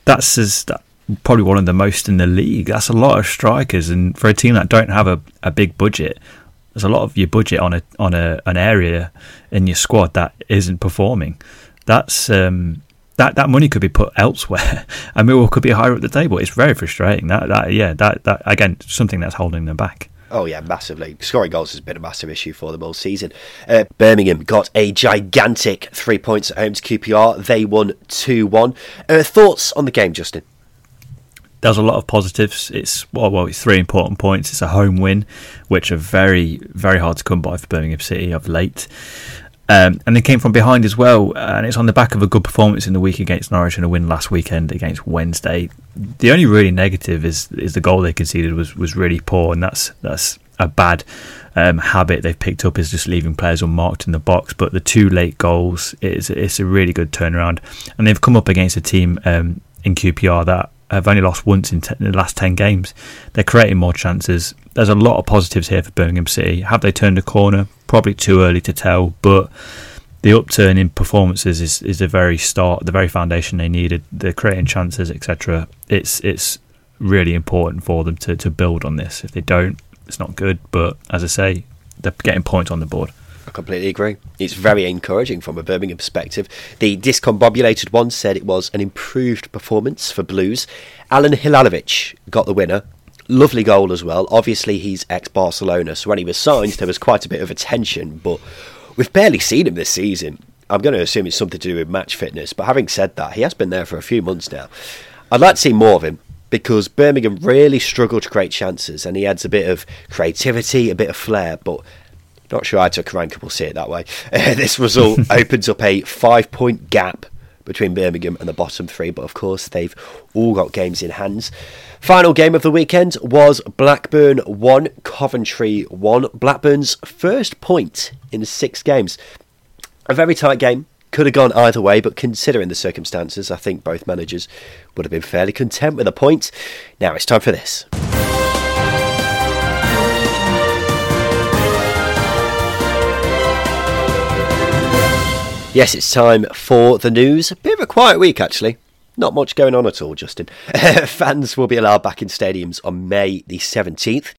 that's as, that, probably one of the most in the league. That's a lot of strikers, and for a team that don't have a, a big budget, there's a lot of your budget on a on a an area in your squad that isn't performing. That's um, that that money could be put elsewhere, and Millwall could be higher up the table. It's very frustrating. That that yeah that that again something that's holding them back. Oh yeah, massively. Scoring goals has been a massive issue for them all season. Uh, Birmingham got a gigantic three points at home to Q P R. They won two one. Uh, thoughts on the game, Justin? There's a lot of positives. It's well, well, it's three important points. It's a home win, which are very, very hard to come by for Birmingham City of late. Um, and they came from behind as well, and it's on the back of a good performance in the week against Norwich and a win last weekend against Wednesday. The only really negative is is the goal they conceded was, was really poor, and that's that's a bad um, habit they've picked up, is just leaving players unmarked in the box. But the two late goals, it's, it's a really good turnaround, and they've come up against a team um, in Q P R that have only lost once in, ten, in the last ten games. They're creating more chances. There's a lot of positives here for Birmingham City. Have they turned a corner? Probably too early to tell, but the upturn in performances is, is the very start, the very foundation they needed. They're creating chances, et cetera. It's it's really important for them to, to build on this. If they don't, it's not good. But as I say, they're getting points on the board. I completely agree. It's very encouraging from a Birmingham perspective. The discombobulated one said it was an improved performance for Blues. Alan Hilalovic got the winner. Lovely goal as well. Obviously, he's ex-Barcelona, so when he was signed, there was quite a bit of attention, but we've barely seen him this season. I'm going to assume it's something to do with match fitness, but having said that, he has been there for a few months now. I'd like to see more of him, because Birmingham really struggled to create chances, and he adds a bit of creativity, a bit of flair, but... not sure I took Ranker will see it that way. Uh, this result opens up a five-point gap between Birmingham and the bottom three, but of course they've all got games in hands. Final game of the weekend was Blackburn one, Coventry one. Blackburn's first point in six games. A very tight game. Could have gone either way, but considering the circumstances, I think both managers would have been fairly content with a point. Now it's time for this. Yes, it's time for the news. A bit of a quiet week, actually. Not much going on at all, Justin. Fans will be allowed back in stadiums on May the seventeenth.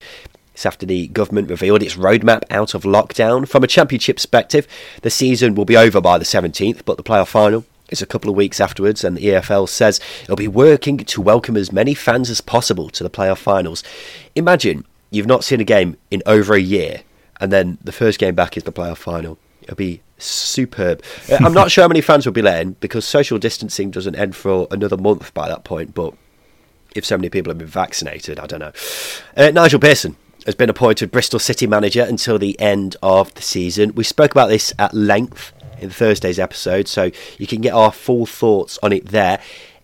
It's after the government revealed its roadmap out of lockdown. From a championship perspective, the season will be over by the seventeenth, but the playoff final is a couple of weeks afterwards, and the E F L says it'll be working to welcome as many fans as possible to the playoff finals. Imagine you've not seen a game in over a year, and then the first game back is the playoff final. It'll be superb. Uh, I'm not sure how many fans will be letting, because social distancing doesn't end for another month by that point, but if so many people have been vaccinated, I don't know. Uh, Nigel Pearson has been appointed Bristol City manager until the end of the season. We spoke about this at length in Thursday's episode, so you can get our full thoughts on it there.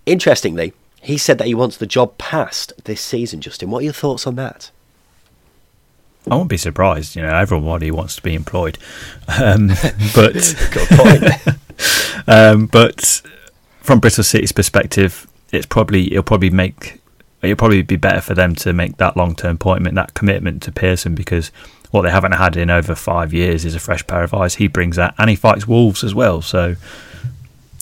Interestingly, he said that he wants the job passed this season. Justin, what are your thoughts on that? I won't be surprised, you know, everybody wants to be employed. Um, but Good point. um, but from Bristol City's perspective, it's probably it'll probably make it'll probably be better for them to make that long term appointment, that commitment to Pearson, because what they haven't had in over five years is a fresh pair of eyes. He brings that, and he fights Wolves as well, so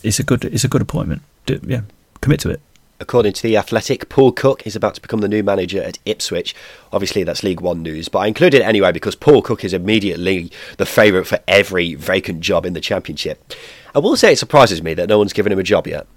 it's a good it's a good appointment. Do, yeah, commit to it. According to The Athletic, Paul Cook is about to become the new manager at Ipswich. Obviously, that's League One news, but I included it anyway because Paul Cook is immediately the favourite for every vacant job in the Championship. I will say it surprises me that no one's given him a job yet.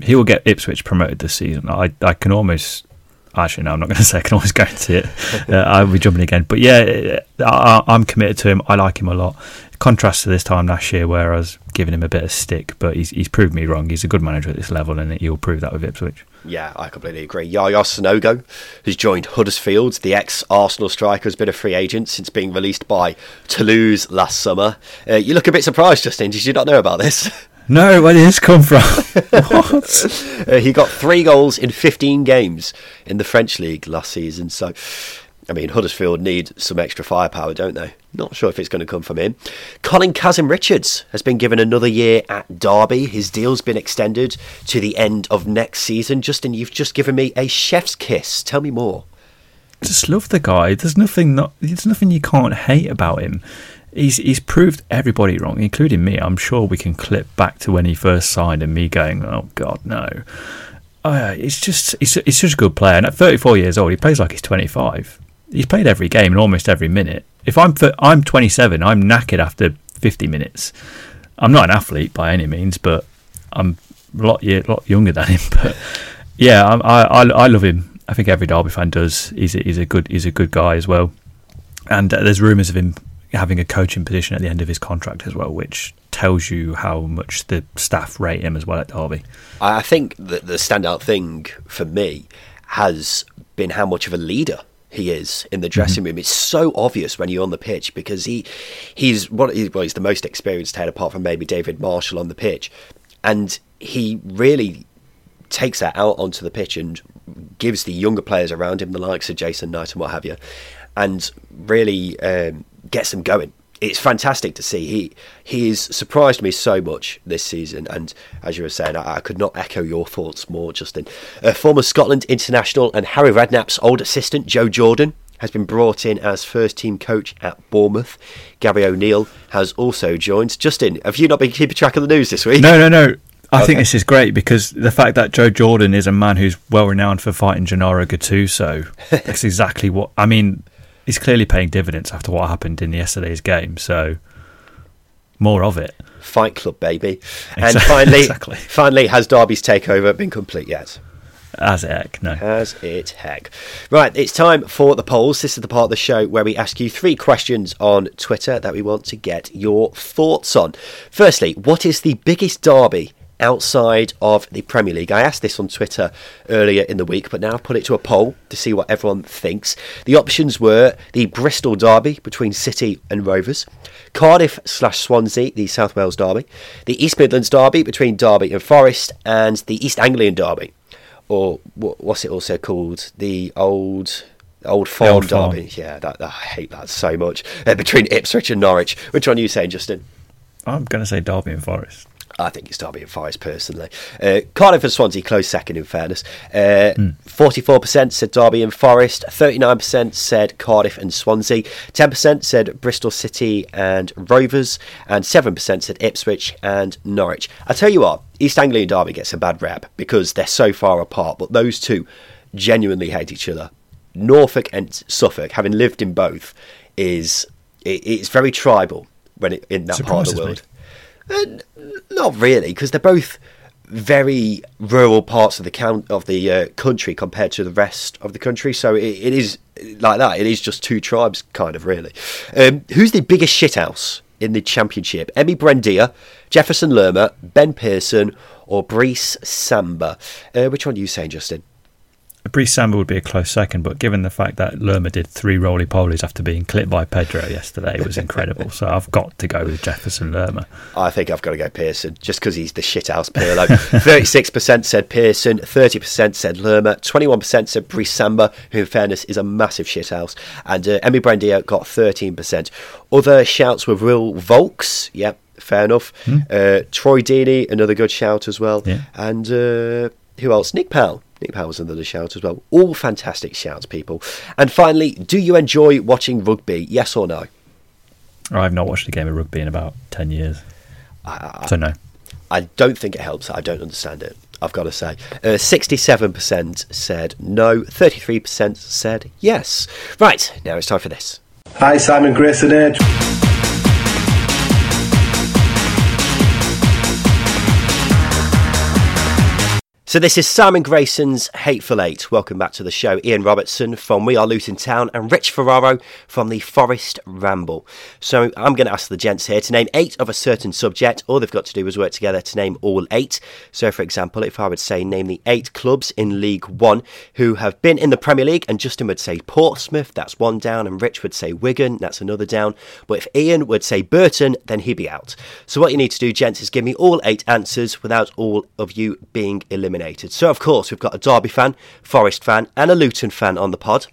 He will get Ipswich promoted this season. I, I can almost... Actually, no, I'm not going to say I can almost guarantee it. uh, I'll be jumping again. But yeah, I, I'm committed to him. I like him a lot. Contrast to this time last year where I was giving him a bit of stick, but he's he's proved me wrong. He's a good manager at this level, and he'll prove that with Ipswich. Yeah, I completely agree. Yaya Sanogo has joined Huddersfield. The ex-Arsenal striker has been a free agent since being released by Toulouse last summer. Uh, you look a bit surprised, Justin. Did you not know about this? No, where did this come from? What? Uh, he got three goals in fifteen games in the French league last season. So, I mean, Huddersfield need some extra firepower, don't they? Not sure if it's going to come from him. Colin Kazim-Richards has been given another year at Derby. His deal's been extended to the end of next season. Justin, you've just given me a chef's kiss. Tell me more. Just love the guy. There's nothing not, there's nothing you can't hate about him. He's he's proved everybody wrong, including me. I'm sure we can clip back to when he first signed and me going, oh, God, no. Uh, it's just it's, it's such a good player. And at thirty-four years old, he plays like he's twenty-five. He's played every game and almost every minute. If I'm I'm twenty-seven, I'm knackered after fifty minutes. I'm not an athlete by any means, but I'm a lot, year, lot younger than him. But, yeah, I, I, I love him. I think every Derby fan does. He's a, he's a good he's a good guy as well, and uh, there's rumours of him having a coaching position at the end of his contract as well, which tells you how much the staff rate him as well at Derby. I think that the standout thing for me has been how much of a leader he is in the dressing room. It's so obvious when you're on the pitch because he he's well, he's the most experienced head apart from maybe David Marshall on the pitch, and he really takes that out onto the pitch and gives the younger players around him, the likes of Jason Knight and what have you, and really um, gets them going. It's fantastic to see. He he has surprised me so much this season, and as you were saying, I, I could not echo your thoughts more, Justin. Uh, former Scotland international and Harry Redknapp's old assistant, Joe Jordan, has been brought in as first-team coach at Bournemouth. Gary O'Neill has also joined. Justin, have you not been keeping track of the news this week? No, no, no. I okay. think this is great because the fact that Joe Jordan is a man who's well-renowned for fighting Gennaro Gattuso, that's exactly what... I mean, he's clearly paying dividends after what happened in yesterday's game, so more of it. Fight Club, baby. Exactly. And finally, exactly. finally, has Derby's takeover been complete yet? As it heck, no. As it heck. Right, it's time for the polls. This is the part of the show where we ask you three questions on Twitter that we want to get your thoughts on. Firstly, what is the biggest derby outside of the Premier League? I asked this on Twitter earlier in the week, but now I've put it to a poll to see what everyone thinks. The options were the Bristol derby between City and Rovers, Cardiff slash Swansea, the South Wales derby, the East Midlands derby between Derby and Forest, and the East Anglian derby, or what's it also called, the old... Old Farm old derby. Farm. Yeah, that, I hate that so much. Uh, between Ipswich and Norwich. Which one are you saying, Justin? I'm going to say Derby and Forest. I think it's Derby and Forest, personally. Uh, Cardiff and Swansea close second, in fairness. Uh, mm. forty-four percent said Derby and Forest. thirty-nine percent said Cardiff and Swansea. ten percent said Bristol City and Rovers. And seven percent said Ipswich and Norwich. I tell you what, East Anglian derby gets a bad rap because they're so far apart. But those two genuinely hate each other. Norfolk and Suffolk, having lived in both, is it, it's very tribal when it, in that Surprises part of the world. Me. Uh, not really, because they're both very rural parts of the count of the uh, country compared to the rest of the country. So it, it is like that. It is just two tribes, kind of, really. Um, who's the biggest shithouse in the Championship? Emmy Brendia, Jefferson Lerma, Ben Pearson, or Brice Samba? Uh, which one are you saying, Justin? Brice Samba would be a close second, but given the fact that Lerma did three roly-polies after being clipped by Pedro yesterday, it was incredible. So I've got to go with Jefferson Lerma. I think I've got to go Pearson, just because he's the shithouse Pirlo. thirty-six percent said Pearson, thirty percent said Lerma, twenty-one percent said Brice Samba, who in fairness is a massive shithouse, and uh, Emmy Brendia got thirteen percent. Other shouts were Will Volks, yep, fair enough. Hmm. Uh, Troy Deeney, another good shout as well. Yeah. And uh, who else? Nick Powell. Nick Powell's another shout as well. All fantastic shouts, people. And finally, do you enjoy watching rugby? Yes or no? I've not watched a game of rugby in about ten years. I, so no. I don't think it helps. I don't understand it, I've got to say. Uh, sixty-seven percent said no. thirty-three percent said yes. Right, now it's time for this. Hi, Simon Grayson here. So this is Simon Grayson's Hateful Eight. Welcome back to the show. Ian Robertson from We Are Luton Town and Rich Ferraro from the Forest Ramble. So I'm going to ask the gents here to name eight of a certain subject. All they've got to do is work together to name all eight. So for example, if I would say name the eight clubs in League One who have been in the Premier League, and Justin would say Portsmouth, that's one down, and Rich would say Wigan, that's another down. But if Ian would say Burton, then he'd be out. So what you need to do, gents, is give me all eight answers without all of you being eliminated. So, of course, we've got a Derby fan, Forest fan and a Luton fan on the pod.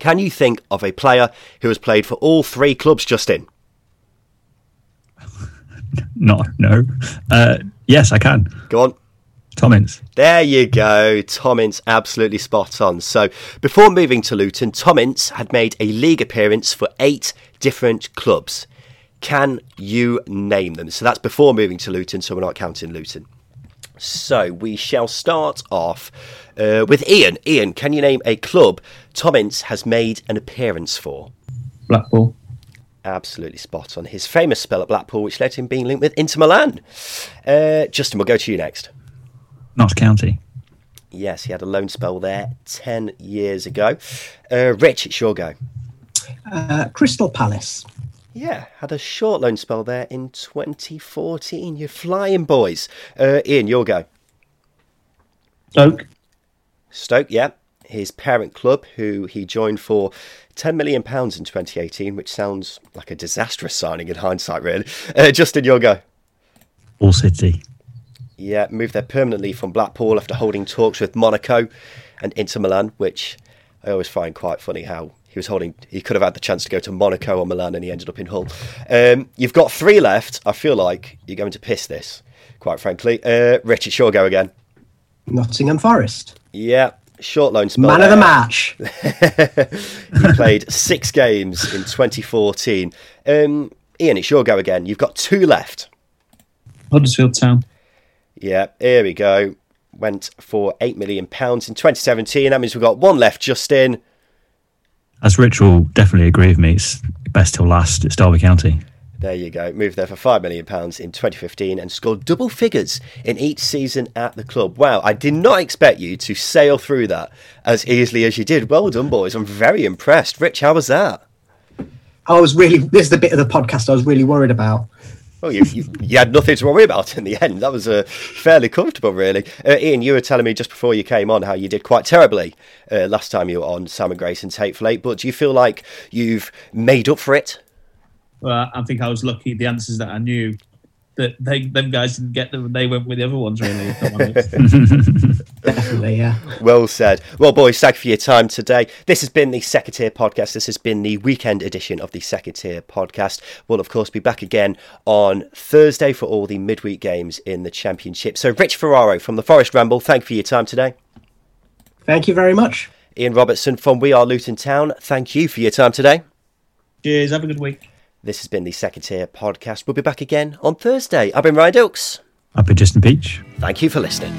Can you think of a player who has played for all three clubs, Justin? Not, no. Uh, yes, I can. Go on. Tommins. There you go. Tommins, absolutely spot on. So, before moving to Luton, Tommins had made a league appearance for eight different clubs. Can you name them? So, that's before moving to Luton, so we're not counting Luton. So we shall start off uh, with Ian. Ian, can you name a club Tommins has made an appearance for? Blackpool. Absolutely spot on. His famous spell at Blackpool, which led to him being linked with Inter Milan. Uh, Justin, we'll go to you next. Notts County. Yes, he had a loan spell there ten years ago. Uh, Rich, it's your go. Uh, Crystal Palace. Yeah, had a short loan spell there in twenty fourteen. You're flying, boys. Uh, Ian, your go. Stoke. Stoke, yeah. His parent club, who he joined for ten million pounds in twenty eighteen, which sounds like a disastrous signing in hindsight, really. Uh, Justin, your go. Hull City. Yeah, moved there permanently from Blackpool after holding talks with Monaco and Inter Milan, which I always find quite funny how... He was holding. He could have had the chance to go to Monaco or Milan, and he ended up in Hull. Um, you've got three left. I feel like you're going to piss this, quite frankly. Uh, Rich, it's your go again. Nottingham Forest. Yeah, short loan spell. Man there. Of the match. He played six games in twenty fourteen. Um, Ian, it's your go again. You've got two left. Huddersfield Town. Yeah, here we go. Went for eight million pounds in twenty seventeen. That means we've got one left, Justin. As Rich will definitely agree with me, it's best till last. It's Derby County. There you go. Moved there for five million pounds in twenty fifteen and scored double figures in each season at the club. Wow, I did not expect you to sail through that as easily as you did. Well done, boys. I'm very impressed. Rich, how was that? I was really... This is the bit of the podcast I was really worried about. Well, you, you, you had nothing to worry about in the end. That was uh, fairly comfortable, really. Uh, Ian, you were telling me just before you came on how you did quite terribly uh, last time you were on Simon Grayson's Hateful Eight, but do you feel like you've made up for it? Well, I think I was lucky the answers that I knew, that they, them guys didn't get them and they went with the other ones, really. If I'm honest. Definitely, yeah. Well said. Well, boys, thank you for your time today. This has been the Second Tier Podcast. This has been the weekend edition of the Second Tier Podcast. We'll, of course, be back again on Thursday for all the midweek games in the Championship. So, Rich Ferraro from the Forest Ramble, thank you for your time today. Thank you very much. Ian Robertson from We Are Luton Town, thank you for your time today. Cheers, have a good week. This has been the Second Tier Podcast. We'll be back again on Thursday. I've been Ryan Dukes. I've been Justin Peach. Thank you for listening.